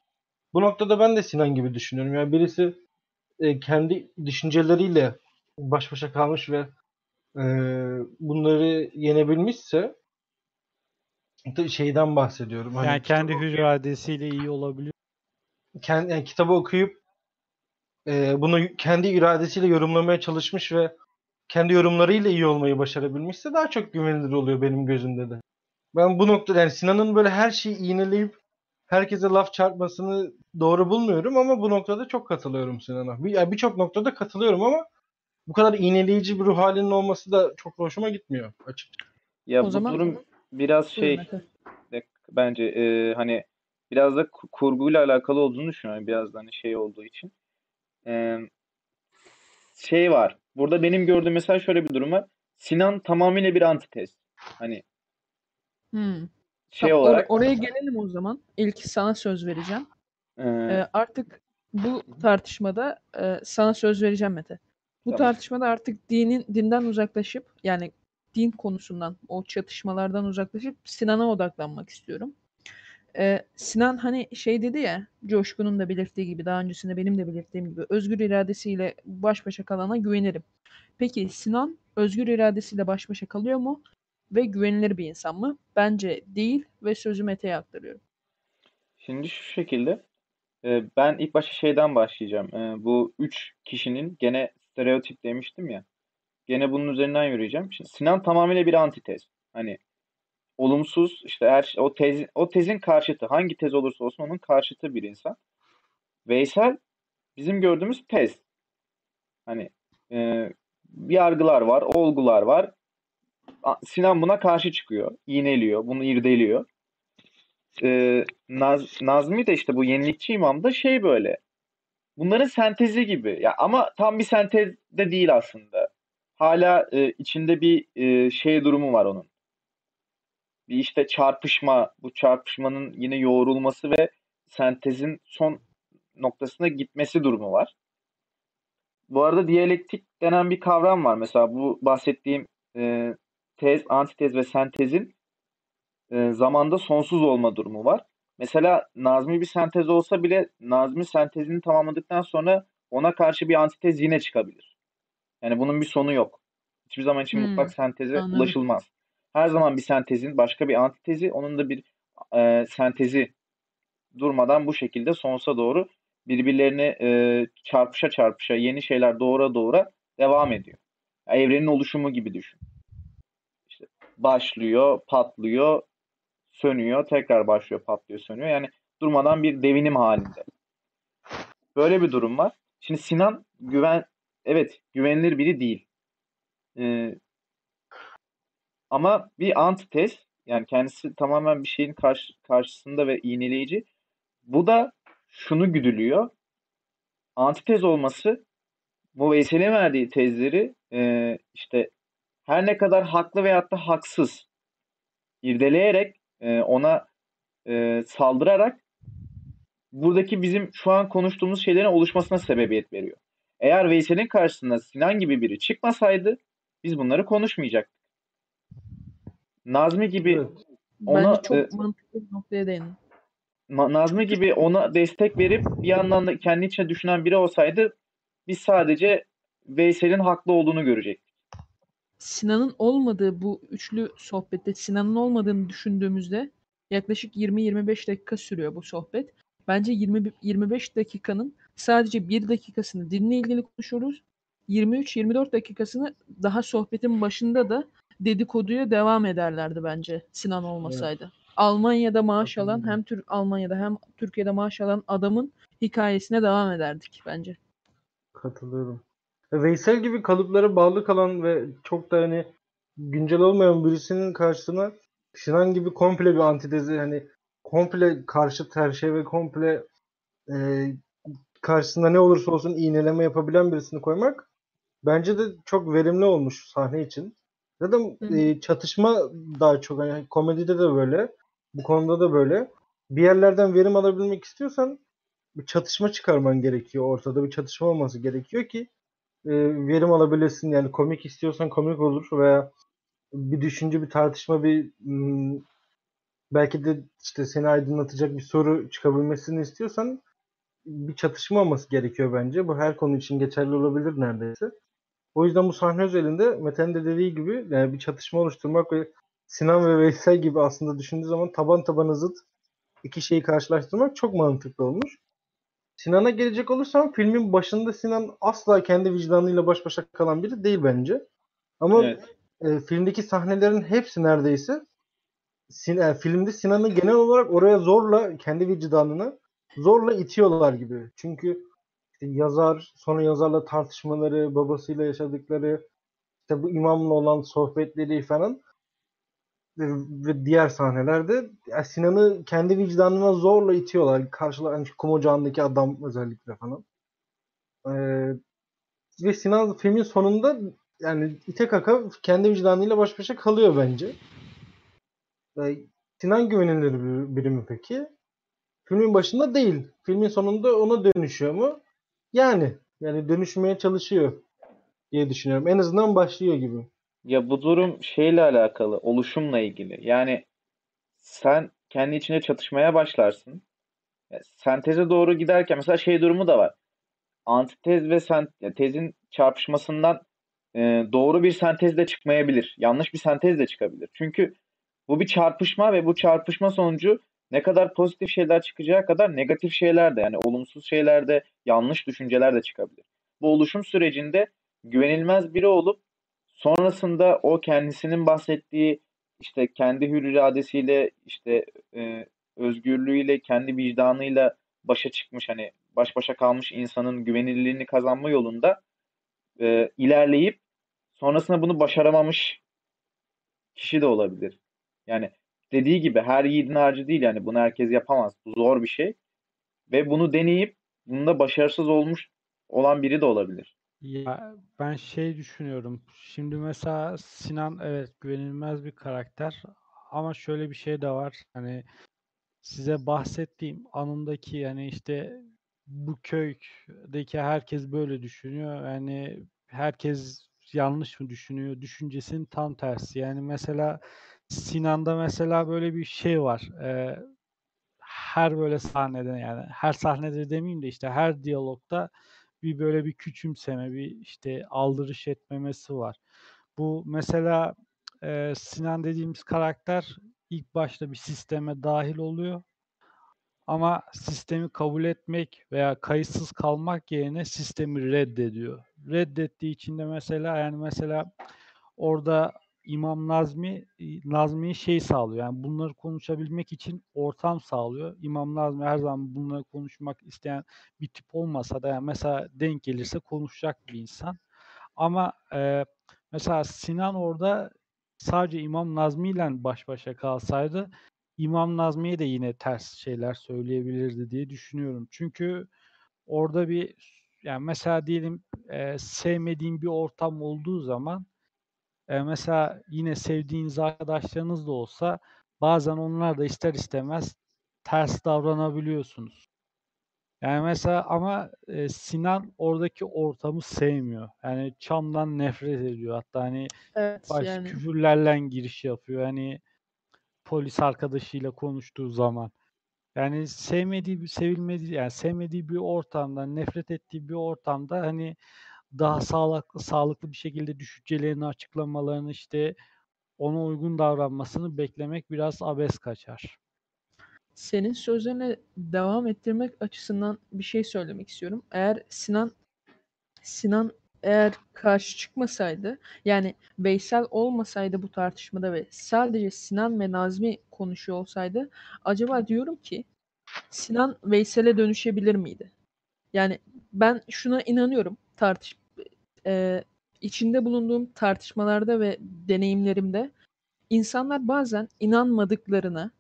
Bu noktada ben de Sinan gibi düşünüyorum. Yani birisi e, kendi düşünceleriyle baş başa kalmış ve e, bunları yenebilmişse şeyden bahsediyorum. Yani hani kendi hür iradesiyle iyi olabiliyor. Kendi, yani kitabı okuyup e, bunu kendi iradesiyle yorumlamaya çalışmış ve kendi yorumlarıyla iyi olmayı başarabilmişse daha çok güvenilir oluyor benim gözümde de. Ben bu noktada yani Sinan'ın böyle her şeyi iğneleyip herkese laf çarpmasını doğru bulmuyorum ama bu noktada çok katılıyorum Sinan'a. Bir, yani birçok noktada katılıyorum ama bu kadar iğneleyici bir ruh halinin olması da çok hoşuma gitmiyor açıkçası. Ya o bu zaman durum biraz şey bence e, hani biraz da kurguyla alakalı olduğunu düşünüyorum. Biraz da hani şey olduğu için. Ee, şey var. Burada benim gördüğüm mesela şöyle bir durum var. Sinan tamamıyla bir antitez. Hani hmm. şey tamam, olarak. Or- oraya gelelim o zaman. İlk sana söz vereceğim. Ee, ee, artık bu tartışmada e, sana söz vereceğim Mete. Bu tamam. tartışmada artık dinin dinden uzaklaşıp yani din konusundan, o çatışmalardan uzaklaşıp Sinan'a odaklanmak istiyorum. Ee, Sinan hani şey dedi ya, Coşkun'un da belirttiği gibi, daha öncesinde benim de belirttiğim gibi, özgür iradesiyle baş başa kalana güvenirim. Peki Sinan özgür iradesiyle baş başa kalıyor mu ve güvenilir bir insan mı? Bence değil ve sözü Mete'ye aktarıyorum. Şimdi şu şekilde, ben ilk başta şeyden başlayacağım. Bu üç kişinin gene stereotip demiştim ya, gene bunun üzerinden yürüyeceğim. Şimdi Sinan tamamıyla bir antitez. Hani olumsuz işte her, o, tez, o tezin karşıtı, hangi tez olursa olsun onun karşıtı bir insan. Veysel bizim gördüğümüz tez. Hani e, yargılar var, olgular var. Sinan buna karşı çıkıyor, iğneliyor, bunu irdeliyor. E, Naz, Nazmi de işte bu yenilikçi imam da şey böyle. Bunların sentezi gibi. Ya ama tam bir sentez de değil aslında. Hala e, içinde bir e, şey durumu var onun. Bir işte çarpışma, bu çarpışmanın yine yoğrulması ve sentezin son noktasına gitmesi durumu var. Bu arada diyalektik denen bir kavram var. Mesela bu bahsettiğim e, tez, antitez ve sentezin e, zamanda sonsuz olma durumu var. Mesela Nazmi bir sentez olsa bile Nazmi sentezini tamamladıktan sonra ona karşı bir antitez yine çıkabilir. Yani bunun bir sonu yok. Hiçbir zaman için Hmm, mutlak senteze anladım. ulaşılmaz. Her zaman bir sentezin başka bir antitezi, onun da bir e, sentezi durmadan bu şekilde sonsuza doğru birbirlerine e, çarpışa çarpışa yeni şeyler doğura doğura devam ediyor. Ya evrenin oluşumu gibi düşün. İşte başlıyor, patlıyor, sönüyor, tekrar başlıyor, patlıyor, sönüyor. Yani durmadan bir devinim halinde. Böyle bir durum var. Şimdi Sinan güven, evet güvenilir biri değil. Ee, Ama bir antitez, yani kendisi tamamen bir şeyin karşı, karşısında ve iğneleyici. Bu da şunu güdülüyor. Antitez olması bu Veysel'e verdiği tezleri e, işte her ne kadar haklı veyahut da haksız irdeleyerek e, ona e, saldırarak buradaki bizim şu an konuştuğumuz şeylerin oluşmasına sebebiyet veriyor. Eğer Veysel'in karşısında Sinan gibi biri çıkmasaydı biz bunları konuşmayacaktık. Nazmi gibi Evet. ona Bence e, çok mantıklı bir noktaya değindin. Na- Nazmi gibi ona destek verip bir yandan da kendi içine düşünen biri olsaydı biz sadece Veysel'in haklı olduğunu görecektik. Sinan'ın olmadığı bu üçlü sohbette Sinan'ın olmadığını düşündüğümüzde yaklaşık yirmi yirmi beş dakika sürüyor bu sohbet. Bence yirmi yirmi beş dakikanın sadece bir dakikasını dinle ilgili konuşuyoruz. yirmi üç yirmi dört dakikasını daha sohbetin başında da dedikoduya devam ederlerdi bence Sinan Evet. olmasaydı. Almanya'da maaş alan hem Tür Almanya'da hem Türkiye'de maaş alan adamın hikayesine devam ederdik bence. Katılıyorum. E, Veysel gibi kalıplara bağlı kalan ve çok da hani güncel olmayan birisinin karşısına Sinan gibi komple bir antitezi, hani komple karşıt her şey ve komple e, karşısında ne olursa olsun iğneleme yapabilen birisini koymak bence de çok verimli olmuş sahne için. Zaten Hı hı. e, çatışma daha çok, hani komedide de böyle, bu konuda da böyle. Bir yerlerden verim alabilmek istiyorsan bir çatışma çıkarman gerekiyor. Ortada bir çatışma olması gerekiyor ki e, verim alabilesin. Yani komik istiyorsan komik olur veya bir düşünce, bir tartışma, bir m, belki de işte seni aydınlatacak bir soru çıkabilmesini istiyorsan bir çatışma olması gerekiyor bence. Bu her konu için geçerli olabilir neredeyse. O yüzden bu sahne özelinde Mete'nin de dediği gibi yani bir çatışma oluşturmak ve Sinan ve Veysel gibi aslında düşündüğü zaman taban tabana zıt iki şeyi karşılaştırmak çok mantıklı olmuş. Sinan'a gelecek olursam filmin başında Sinan asla kendi vicdanıyla baş başa kalan biri değil bence. Ama Evet. e, filmdeki sahnelerin hepsi neredeyse Sin- yani filmde Sinan'ı genel olarak oraya zorla, kendi vicdanını zorla itiyorlar gibi. Çünkü yazar, sonra yazarla tartışmaları, babasıyla yaşadıkları, işte bu imamla olan sohbetleri falan ve, ve diğer sahnelerde ya Sinan'ı kendi vicdanına zorla itiyorlar. Karşılar, hani şu kum ocağındaki adam özellikle falan. Ee, Ve Sinan filmin sonunda yani ite kaka kendi vicdanıyla baş başa kalıyor bence. Yani Sinan güvenilir bir- biri mi peki? Filmin başında değil. Filmin sonunda ona dönüşüyor mu? Yani yani dönüşmeye çalışıyor diye düşünüyorum. En azından başlıyor gibi. ya bu durum şeyle alakalı, oluşumla ilgili. Yani sen kendi içine çatışmaya başlarsın. Ya senteze doğru giderken mesela şey durumu da var. Antitez ve sent ya tezin çarpışmasından e, doğru bir sentez de çıkmayabilir. Yanlış bir sentez de çıkabilir. Çünkü bu bir çarpışma ve bu çarpışma sonucu ne kadar pozitif şeyler çıkacağı kadar negatif şeyler de, yani olumsuz şeyler de, yanlış düşünceler de çıkabilir. Bu oluşum sürecinde güvenilmez biri olup sonrasında o kendisinin bahsettiği işte kendi hür iradesiyle, işte e, özgürlüğüyle, kendi vicdanıyla başa çıkmış, hani baş başa kalmış insanın güvenilirliğini kazanma yolunda e, ilerleyip sonrasında bunu başaramamış kişi de olabilir. Yani dediği gibi her yiğidin harcı değil, yani bunu herkes yapamaz. Bu zor bir şey ve bunu deneyip bunda başarısız olmuş olan biri de olabilir. Ya ben şey düşünüyorum. Şimdi mesela Sinan evet güvenilmez bir karakter ama şöyle bir şey de var. Hani size bahsettiğim anındaki yani işte bu köydeki herkes böyle düşünüyor. Yani herkes yanlış mı düşünüyor? Düşüncesinin tam tersi. Yani mesela Sinan'da mesela böyle bir şey var. Ee, her böyle sahnede, yani her sahnede demeyeyim de işte her diyalogda bir böyle bir küçümseme, bir işte aldırış etmemesi var. Bu mesela e, Sinan dediğimiz karakter ilk başta bir sisteme dahil oluyor. Ama sistemi kabul etmek veya kayıtsız kalmak yerine sistemi reddediyor. Reddettiği için de mesela yani mesela orada İmam Nazmi Nazmi'yi şey sağlıyor. Yani bunları konuşabilmek için ortam sağlıyor. İmam Nazmi her zaman bunları konuşmak isteyen bir tip olmasa da yani mesela denk gelirse konuşacak bir insan. Ama e, mesela Sinan orada sadece İmam Nazmi ile baş başa kalsaydı İmam Nazmi'ye de yine ters şeyler söyleyebilirdi diye düşünüyorum. Çünkü orada bir yani mesela diyelim e, sevmediğin bir ortam olduğu zaman e, mesela yine sevdiğiniz arkadaşlarınız da olsa bazen onlar da ister istemez ters davranabiliyorsunuz. Yani mesela ama e, Sinan oradaki ortamı sevmiyor. Yani Çam'dan nefret ediyor. Hatta hani evet, baş yani küfürlerle giriş yapıyor. Hani polis arkadaşıyla konuştuğu zaman. Yani sevmediği, sevilmediği, yani sevmediği bir ortamda, nefret ettiği bir ortamda hani daha sağlıklı, sağlıklı bir şekilde düşüncelerini, açıklamalarını, işte ona uygun davranmasını beklemek biraz abes kaçar. Senin sözlerine devam ettirmek açısından bir şey söylemek istiyorum. Eğer Sinan Sinan eğer karşı çıkmasaydı, yani Veysel olmasaydı bu tartışmada ve sadece Sinan ve Nazmi konuşuyor olsaydı, acaba diyorum ki Sinan Veysel'e dönüşebilir miydi? Yani ben şuna inanıyorum, tartış e, içinde bulunduğum tartışmalarda ve deneyimlerimde insanlar bazen inanmadıklarına,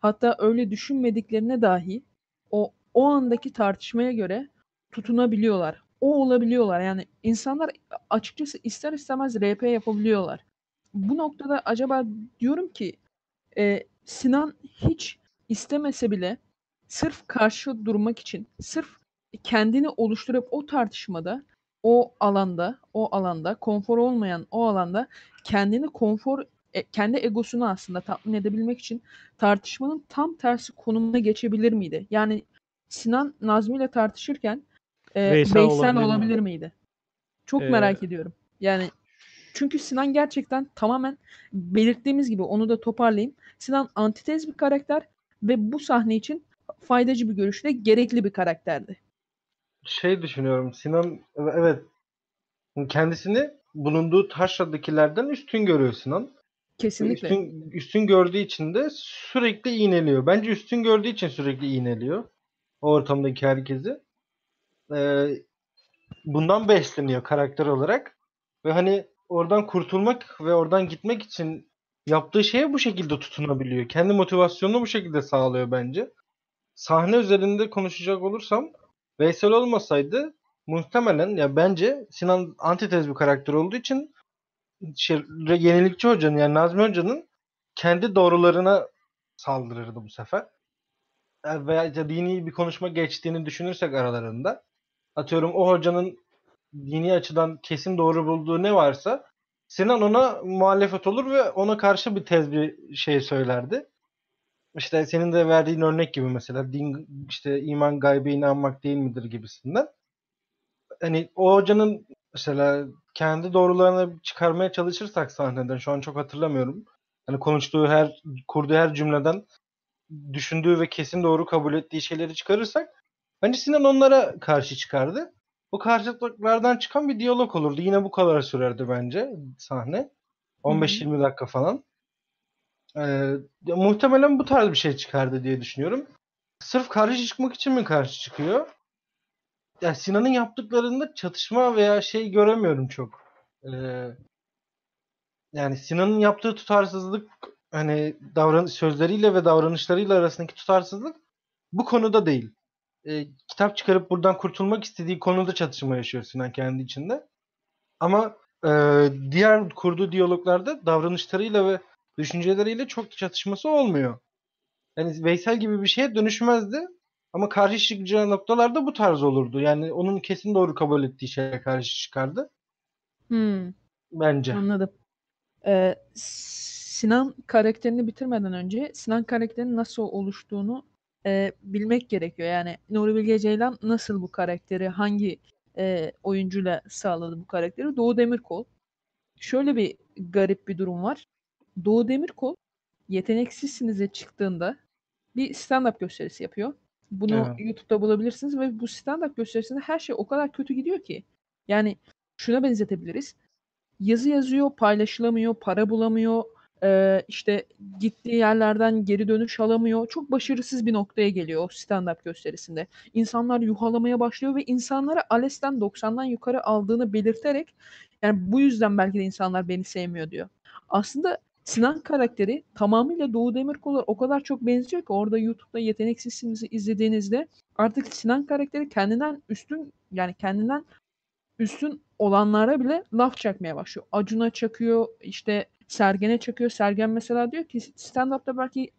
hatta öyle düşünmediklerine dahi o o andaki tartışmaya göre tutunabiliyorlar. O olabiliyorlar. Yani insanlar açıkçası ister istemez R P yapabiliyorlar. Bu noktada acaba diyorum ki e, Sinan hiç istemese bile sırf karşı durmak için, sırf kendini oluşturup o tartışmada, o alanda, o alanda, konfor olmayan o alanda kendini konfor, e, kendi egosunu aslında tatmin edebilmek için tartışmanın tam tersi konumuna geçebilir miydi? Yani Sinan Nazmi ile tartışırken Ee, Veysel, Veysel olabilir, olabilir mi? miydi? Çok ee... merak ediyorum. Yani çünkü Sinan gerçekten tamamen belirttiğimiz gibi, onu da toparlayayım. Sinan antitez bir karakter ve bu sahne için faydacı bir görüşle gerekli bir karakterdi. Şey düşünüyorum. Sinan evet kendisini bulunduğu taşradakilerden üstün görüyor Sinan. Kesinlikle. Üstün, üstün gördüğü için de sürekli iğneliyor. Bence üstün gördüğü için sürekli iğneliyor o ortamdaki herkesi. Bundan besleniyor karakter olarak ve hani oradan kurtulmak ve oradan gitmek için yaptığı şeye bu şekilde tutunabiliyor. Kendi motivasyonunu bu şekilde sağlıyor bence. Sahne üzerinde konuşacak olursam, Veysel olmasaydı muhtemelen ya bence Sinan antitez bir karakter olduğu için şey, yenilikçi hocanın yani Nazmi hocanın kendi doğrularına saldırırdı bu sefer. Veya dini bir konuşma geçtiğini düşünürsek aralarında, atıyorum o hocanın dini açıdan kesin doğru bulduğu ne varsa Sinan ona muhalefet olur ve ona karşı bir tez bir şey söylerdi. İşte senin de verdiğin örnek gibi mesela din işte iman gaybe inanmak değil midir gibisinden. Hani o hocanın mesela kendi doğrularını çıkarmaya çalışırsak sahneden, şu an çok hatırlamıyorum. Hani konuştuğu her kurduğu her cümleden düşündüğü ve kesin doğru kabul ettiği şeyleri çıkarırsak bence Sinan onlara karşı çıkardı. O karşılıklardan çıkan bir diyalog olurdu. Yine bu kadar sürerdi bence sahne. on beş yirmi dakika falan. Ee, muhtemelen bu tarz bir şey çıkardı diye düşünüyorum. Sırf karşı çıkmak için mi karşı çıkıyor? Yani Sinan'ın yaptıklarında çatışma veya şey göremiyorum çok. Ee, yani Sinan'ın yaptığı tutarsızlık, hani davran sözleriyle ve davranışlarıyla arasındaki tutarsızlık bu konuda değil. E, kitap çıkarıp buradan kurtulmak istediği konuda çatışma yaşıyor Sinan kendi içinde. Ama e, diğer kurduğu diyaloglarda davranışlarıyla ve düşünceleriyle çok çatışması olmuyor. Yani Veysel gibi bir şeye dönüşmezdi ama karşı çıkacağı noktalarda bu tarz olurdu. Yani onun kesin doğru kabul ettiği şeye karşı çıkardı. Hmm. Bence. Anladım. Ee, Sinan karakterini bitirmeden önce Sinan karakterinin nasıl oluştuğunu e, bilmek gerekiyor. Yani Nuri Bilge Ceylan nasıl bu karakteri, hangi e, oyuncuyla sağladı bu karakteri? Doğu Demirkol. Şöyle bir garip bir durum var. Doğu Demirkol Yeteneksizsiniz'e çıktığında bir stand-up gösterisi yapıyor. Bunu evet. YouTube'da bulabilirsiniz ve bu stand-up gösterisinde her şey o kadar kötü gidiyor ki. Yani şuna benzetebiliriz. Yazı yazıyor, paylaşılamıyor, para bulamıyor, ee, işte gittiği yerlerden geri dönüş alamıyor. Çok başarısız bir noktaya geliyor o stand-up gösterisinde. İnsanlar yuhalamaya başlıyor ve insanlara ALES'ten doksandan yukarı aldığını belirterek, yani bu yüzden belki de insanlar beni sevmiyor diyor. Aslında Sinan karakteri tamamıyla Doğu Demirkol'a o kadar çok benziyor ki orada YouTube'da Yeteneksizsiniz'i izlediğinizde artık Sinan karakteri kendinden üstün, yani kendinden üstün olanlara bile laf çakmaya başlıyor. Acun'a çakıyor, işte Sergen'e çakıyor. Sergen mesela diyor ki stand-up'ta belki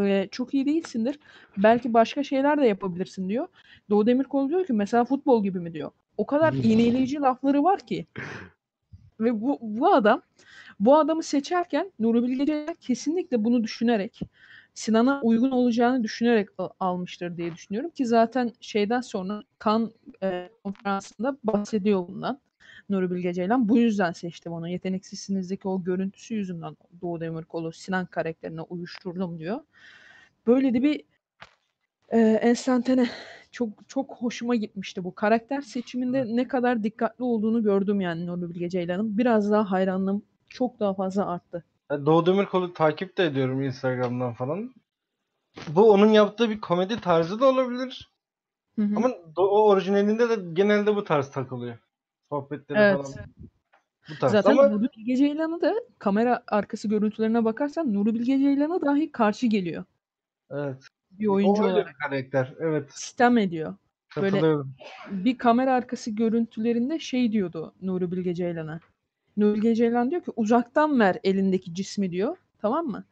e, çok iyi değilsindir. Belki başka şeyler de yapabilirsin diyor. Doğu Demirkol diyor ki mesela futbol gibi mi diyor. O kadar iğneleyici lafları var ki. Ve bu, bu adam bu adamı seçerken Nuri Bilge Ceylan kesinlikle bunu düşünerek, Sinan'a uygun olacağını düşünerek almıştır diye düşünüyorum ki zaten şeyden sonra Kan e, konferansında bahsediyor bundan Nuri Bilge Ceylan. Bu yüzden seçtim onu. Yeteneksizsiniz'deki o görüntüsü yüzünden Doğu Demirkol'u Sinan karakterine uyuşturdum diyor. Böyle de bir e, enstantane, çok çok hoşuma gitmişti bu. Karakter seçiminde evet. Ne kadar dikkatli olduğunu gördüm yani Nuri Bilge Ceylan'ın. Biraz daha hayranlığım çok daha fazla arttı. Doğu Demirkol'u takip de ediyorum Instagram'dan falan. Bu onun yaptığı bir komedi tarzı da olabilir. Hı hı. Ama o orijinalinde de genelde bu tarz takılıyor. Sohbetleri evet. Falan. Bu tarz. Zaten ama... Nuri Bilge Ceylan'ı da kamera arkası görüntülerine bakarsan Nuri Bilge Ceylan'a dahi karşı geliyor. Evet. Bir oyuncu o öyle olarak. Bir karakter. Evet. Sistem ediyor. Böyle bir kamera arkası görüntülerinde şey diyordu Nuri Bilge Ceylan'a. Nuri Bilge Ceylan diyor ki uzaktan ver elindeki cismi diyor. Tamam mı?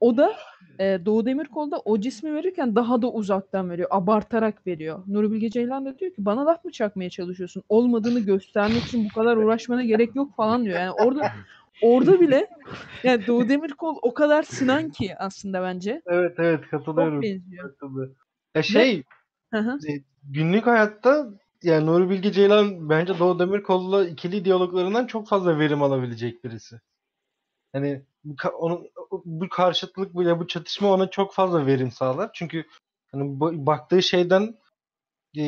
O da e, Doğu Demirkol'da o cismi verirken daha da uzaktan veriyor. Abartarak veriyor. Nuri Bilge Ceylan da diyor ki bana laf mı çakmaya çalışıyorsun? Olmadığını göstermek için bu kadar uğraşmana gerek yok falan diyor. Yani orada orada bile yani Doğu Demirkol o kadar Sinan ki aslında bence. Evet evet katılıyorum. Çok benziyor. Ya şey ne? Günlük hayatta yani Nuri Bilge Ceylan bence Doğu Demirkol'la ikili diyaloglarından çok fazla verim alabilecek birisi. Hani onun, bu karşıtlık bile, bu çatışma ona çok fazla verim sağlar. Çünkü hani baktığı şeyden e,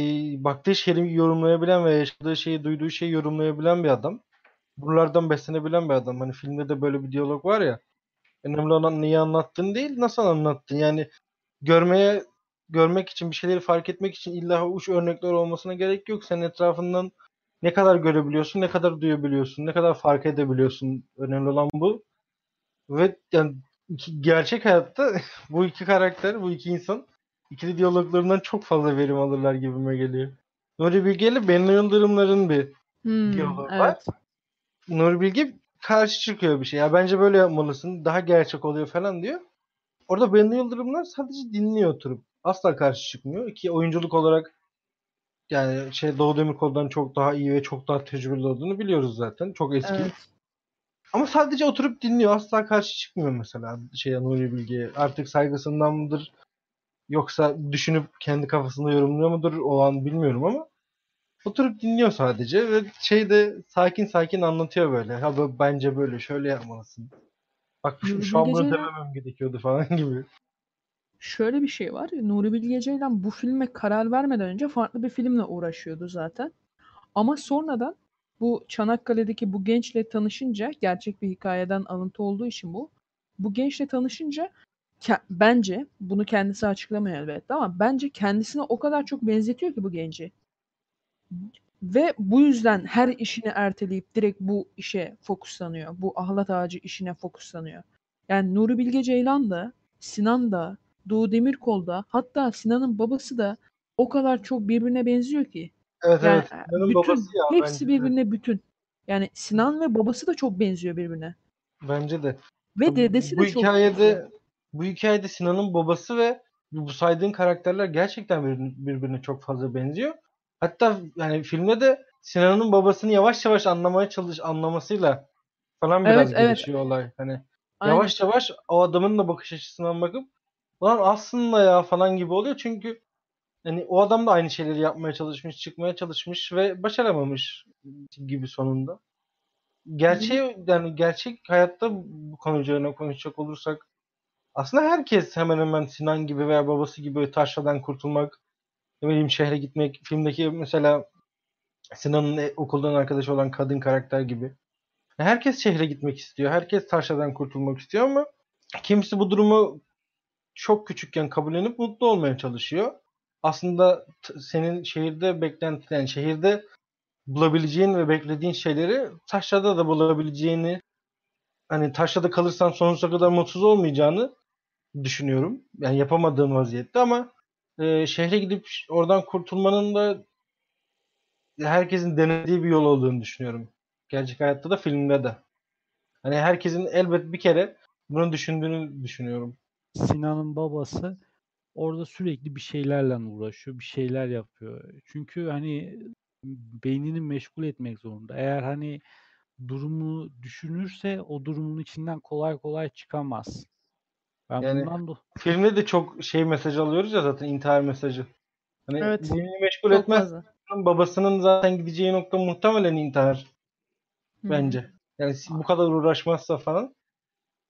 baktığı şeyi yorumlayabilen ve yaşadığı şeyi, duyduğu şeyi yorumlayabilen bir adam. Buralardan beslenebilen bir adam. Hani filmde de böyle bir diyalog var ya. Önemli olan neyi anlattın değil, nasıl anlattın. Yani görmeye görmek için, bir şeyleri fark etmek için illa uç örnekler olmasına gerek yok. Senin etrafından ne kadar görebiliyorsun, ne kadar duyabiliyorsun, ne kadar fark edebiliyorsun. Önemli olan bu. Ve yani iki, gerçek hayatta bu iki karakter, bu iki insan ikili diyaloglarından çok fazla verim alırlar gibime geliyor. Nuri Bilge ile Benli Yıldırımların bir hmm, diyalogu evet. var. Nuri Bilge karşı çıkıyor bir şey. Ya bence böyle yapmalısın, daha gerçek oluyor falan diyor. Orada Benli Yıldırımlar sadece dinliyor oturup. Asla karşı çıkmıyor ki oyunculuk olarak yani şey Doğu Demirkol'dan çok daha iyi ve çok daha tecrübeli olduğunu biliyoruz zaten. Çok eski. Evet. Ama sadece oturup dinliyor. Asla karşı çıkmıyor mesela şey Nuri Bilge'ye. Artık saygısından mıdır yoksa düşünüp kendi kafasında yorumluyor mudur o an bilmiyorum ama oturup dinliyor sadece ve şey de sakin sakin anlatıyor böyle. Ha bence böyle şöyle yapmalısın. Bak şu, şu an bunu dememem gerekiyordu falan gibi. Şöyle bir şey var. Nuri Bilge Ceylan bu filme karar vermeden önce farklı bir filmle uğraşıyordu zaten. Ama sonradan bu Çanakkale'deki bu gençle tanışınca, gerçek bir hikayeden alıntı olduğu için bu. Bu gençle tanışınca ke- bence, bunu kendisi açıklamıyor elbette ama bence kendisine o kadar çok benzetiyor ki bu genci. Ve bu yüzden her işini erteleyip direkt bu işe fokuslanıyor. Bu ahlat ağacı işine fokuslanıyor. Yani Nuri Bilge Ceylan da, Sinan da, Doğu Demirkol'da, hatta Sinan'ın babası da o kadar çok birbirine benziyor ki. Evet yani evet. Sinan'ın bütün, babası ya, hepsi birbirine de. Bütün. Yani Sinan ve babası da çok benziyor birbirine. Bence de. Ve dedesi bu de hikayede, çok benziyor. Bu hikayede Sinan'ın babası ve bu saydığın karakterler gerçekten birbirine çok fazla benziyor. Hatta yani filmde de Sinan'ın babasını yavaş yavaş anlamaya çalış anlamasıyla falan biraz evet, gelişiyor evet. Olay. Hani yavaş Aynen. yavaş o adamın da bakış açısından bakıp ulan aslında ya falan gibi oluyor. Çünkü hani o adam da aynı şeyleri yapmaya çalışmış, çıkmaya çalışmış ve başaramamış gibi sonunda. Gerçeği, yani gerçek hayatta bu konu üzerine konuşacak olursak aslında herkes hemen hemen Sinan gibi veya babası gibi taşradan kurtulmak, ne bileyim şehre gitmek, filmdeki mesela Sinan'ın okuldan arkadaşı olan kadın karakter gibi. Herkes şehre gitmek istiyor, herkes taşradan kurtulmak istiyor ama kimisi bu durumu çok küçükken kabullenip mutlu olmaya çalışıyor. Aslında senin şehirde beklentilen, yani şehirde bulabileceğin ve beklediğin şeyleri taşrada da bulabileceğini, hani taşrada kalırsan sonsuza kadar mutsuz olmayacağını düşünüyorum. Yani yapamadığın vaziyette ama e, şehre gidip oradan kurtulmanın da herkesin denediği bir yol olduğunu düşünüyorum. Gerçek hayatta da filmde de. Hani herkesin elbet bir kere bunu düşündüğünü düşünüyorum. Sinan'ın babası orada sürekli bir şeylerle uğraşıyor, bir şeyler yapıyor. Çünkü hani beynini meşgul etmek zorunda. Eğer hani durumu düşünürse o durumun içinden kolay kolay çıkamaz. Ben yani bundan do- filmde de çok şey mesaj alıyoruz ya zaten, intihar mesajı. Hani evet, beynini meşgul etmez. Babasının zaten gideceği nokta muhtemelen intihar. Hı-hı. Bence. Yani bu kadar uğraşmazsa falan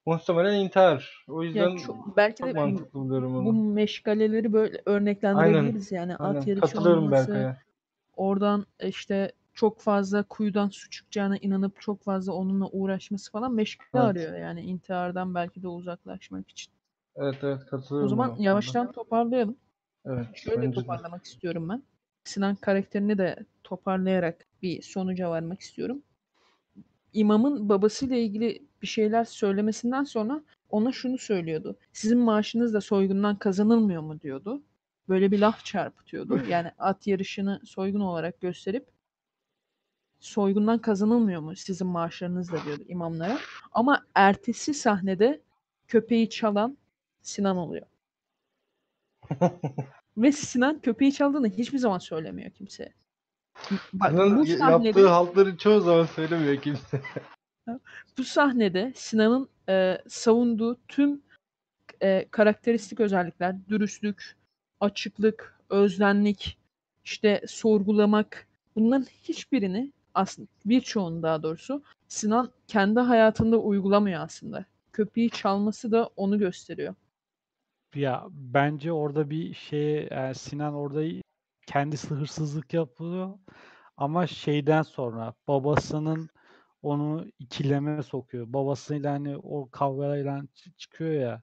muhtemelen intihar. O yüzden yani çok, belki çok de mantıklı buluyorum onu. Bu meşgaleleri böyle örneklendirebiliriz. Aynen. Yani aynen. At yarışı olması, oradan işte çok fazla kuyudan su çıkacağına inanıp çok fazla onunla uğraşması falan meşgale evet, arıyor yani intihardan belki de uzaklaşmak için. Evet evet katılıyorum. O zaman aslında yavaştan toparlayalım. Evet. Şöyle toparlamak de. istiyorum ben. Sinan karakterini de toparlayarak bir sonuca varmak istiyorum. İmamın babasıyla ilgili bir şeyler söylemesinden sonra ona şunu söylüyordu. Sizin maaşınız da soygundan kazanılmıyor mu diyordu. Böyle bir laf çarpıtıyordu. Yani at yarışını soygun olarak gösterip soygundan kazanılmıyor mu sizin maaşlarınız da diyordu imamlara. Ama ertesi sahnede köpeği çalan Sinan oluyor. Ve Sinan köpeği çaldığını hiçbir zaman söylemiyor kimseye. Bak, Sinan bu sahnede, yaptığı haltları çoğu zaman söylemiyor kimse. Bu sahnede Sinan'ın e, savunduğu tüm e, karakteristik özellikler, dürüstlük, açıklık, özlenlik, işte sorgulamak, bunların hiçbirini aslında birçoğunu daha doğrusu Sinan kendi hayatında uygulamıyor aslında. Köpeği çalması da onu gösteriyor. Ya bence orada bir şey, yani Sinan orada kendisi hırsızlık yapıyor ama şeyden sonra babasının onu ikileme sokuyor. Babasıyla hani o kavgayla çıkıyor ya.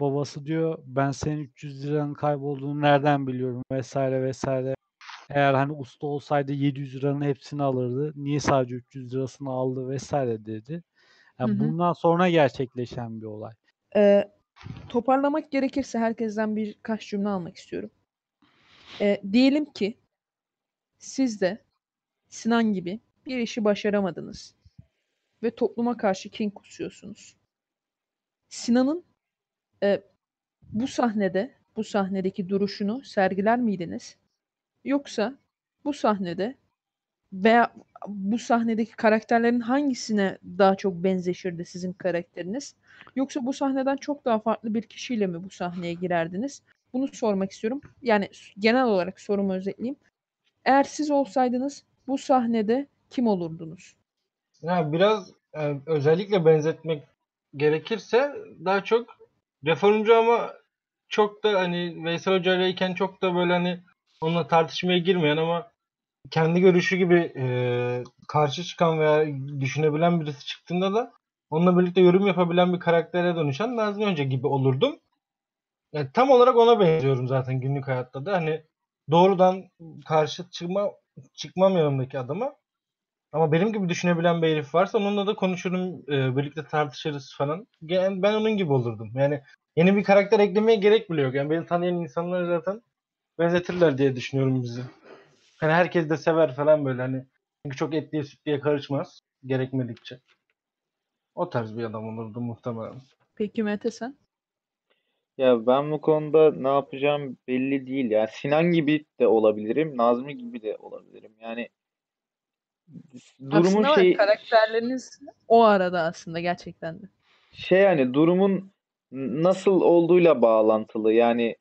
Babası diyor ben senin üç yüz liranın kaybolduğunu nereden biliyorum vesaire vesaire. Eğer hani usta olsaydı yedi yüz liranın hepsini alırdı. Niye sadece üç yüz lirasını aldı vesaire dedi. Yani hı hı. Bundan sonra gerçekleşen bir olay. Ee, toparlamak gerekirse herkesten birkaç cümle almak istiyorum. Ee, diyelim ki siz de Sinan gibi bir işi başaramadınız ve topluma karşı kin kusuyorsunuz. Sinan'ın e, bu sahnede, bu sahnedeki duruşunu sergiler miydiniz? Yoksa bu sahnede veya bu sahnedeki karakterlerin hangisine daha çok benzeşirdi sizin karakteriniz? Yoksa bu sahneden çok daha farklı bir kişiyle mi bu sahneye girerdiniz? Bunu sormak istiyorum. Yani genel olarak sorumu özetleyeyim. Eğer siz olsaydınız bu sahnede kim olurdunuz? Ya biraz e, özellikle benzetmek gerekirse daha çok reformcu ama çok da hani Veysel Hoca'ylayken çok da böyle hani onunla tartışmaya girmeyen ama kendi görüşü gibi e, karşı çıkan veya düşünebilen birisi çıktığında da onunla birlikte yorum yapabilen bir karaktere dönüşen Nazmi Önce gibi olurdum. Yani tam olarak ona benziyorum zaten günlük hayatta da. Hani doğrudan karşı çıkma, çıkmam yanımdaki adama. Ama benim gibi düşünebilen bir herif varsa onunla da konuşurum, e, birlikte tartışırız falan. Yani ben onun gibi olurdum. Yani yeni bir karakter eklemeye gerek bile yok. Yani beni tanıyan insanlar zaten benzetirler diye düşünüyorum bizi. Hani herkes de sever falan böyle hani. Çünkü çok etliye sütliye karışmaz gerekmedikçe. O tarz bir adam olurdu muhtemelen. Peki Mete sen? Ya ben bu konuda ne yapacağım belli değil ya. Sinan gibi de olabilirim, Nazmi gibi de olabilirim. Yani durumun aslında şey, karakterleriniz o arada aslında gerçekten de. Şey yani durumun nasıl olduğuyla bağlantılı. Yani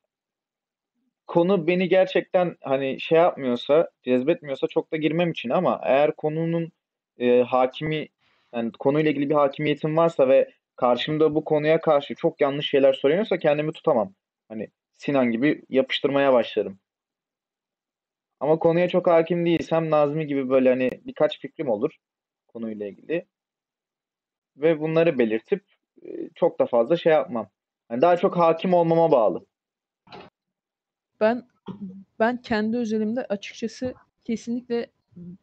konu beni gerçekten hani şey yapmıyorsa, cezbetmiyorsa çok da girmem için, ama eğer konunun e, hakimi, yani konuyla ilgili bir hakimiyetim varsa ve karşımda bu konuya karşı çok yanlış şeyler söyleniyorsa kendimi tutamam. Hani Sinan gibi yapıştırmaya başlarım. Ama konuya çok hakim değilsem Nazmi gibi böyle hani birkaç fikrim olur konuyla ilgili. Ve bunları belirtip e, çok da fazla şey yapmam. Yani daha çok hakim olmama bağlı. Ben ben kendi özelimde açıkçası kesinlikle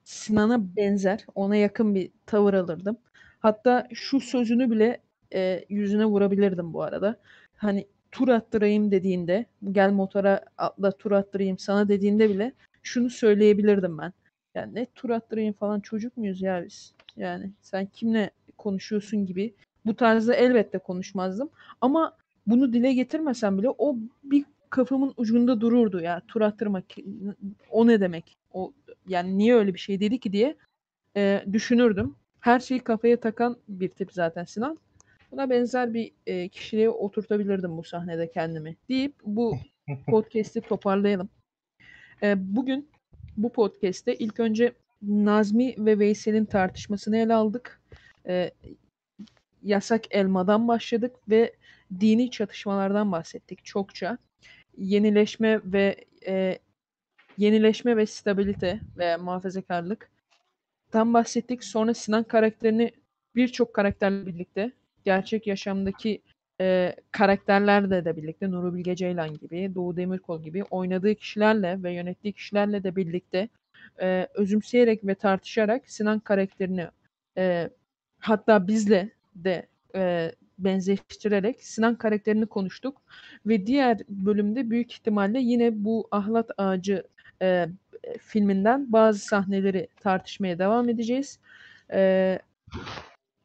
Sinan'a benzer, ona yakın bir tavır alırdım. Hatta şu sözünü bile e, yüzüne vurabilirdim bu arada. Hani tur attırayım dediğinde, gel motora atla tur attırayım sana dediğinde bile şunu söyleyebilirdim ben. Yani ne tur attırayım falan, çocuk muyuz ya biz? Yani sen kimle konuşuyorsun gibi. Bu tarzda elbette konuşmazdım. Ama bunu dile getirmesem bile o bir kafamın ucunda dururdu ya. Tur attırmak o ne demek? O yani niye öyle bir şey dedi ki diye e, düşünürdüm. Her şeyi kafaya takan bir tip zaten Sinan. Buna benzer bir e, kişiliğe oturtabilirdim bu sahnede kendimi deyip bu podcast'i toparlayalım. E, bugün bu podcast'te ilk önce Nazmi ve Veysel'in tartışmasını ele aldık. E, yasak elmadan başladık ve dini çatışmalardan bahsettik çokça. Yenileşme ve e, yenileşme ve stabilite ve muhafazakarlık tam bahsettik. Sonra Sinan karakterini birçok karakterle birlikte, gerçek yaşamdaki e, karakterlerle de birlikte, Nuri Bilge Ceylan gibi, Doğu Demirkol gibi oynadığı kişilerle ve yönettiği kişilerle de birlikte e, özümseyerek ve tartışarak Sinan karakterini e, hatta bizle de e, benzeştirerek Sinan karakterini konuştuk ve diğer bölümde büyük ihtimalle yine bu Ahlat Ağacı e, filminden bazı sahneleri tartışmaya devam edeceğiz. E,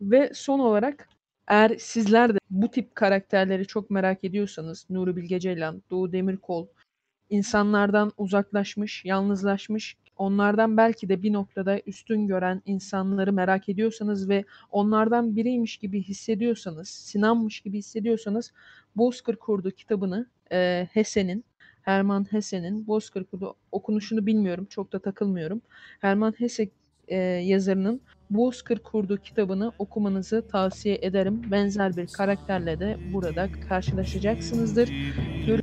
ve son olarak, eğer sizler de bu tip karakterleri çok merak ediyorsanız, Nuri Bilge Ceylan, Doğu Demirkol, insanlardan uzaklaşmış, yalnızlaşmış, onlardan belki de bir noktada üstün gören insanları merak ediyorsanız ve onlardan biriymiş gibi hissediyorsanız, Sinan'mış gibi hissediyorsanız, Bozkır Kurdu kitabını e, Hesse'nin, Herman Hesse'nin Bozkır Kurdu, okunuşunu bilmiyorum, çok da takılmıyorum. Herman Hesse e, yazarının Bozkır Kurdu kitabını okumanızı tavsiye ederim. Benzer bir karakterle de burada karşılaşacaksınızdır. Görüşmek üzere.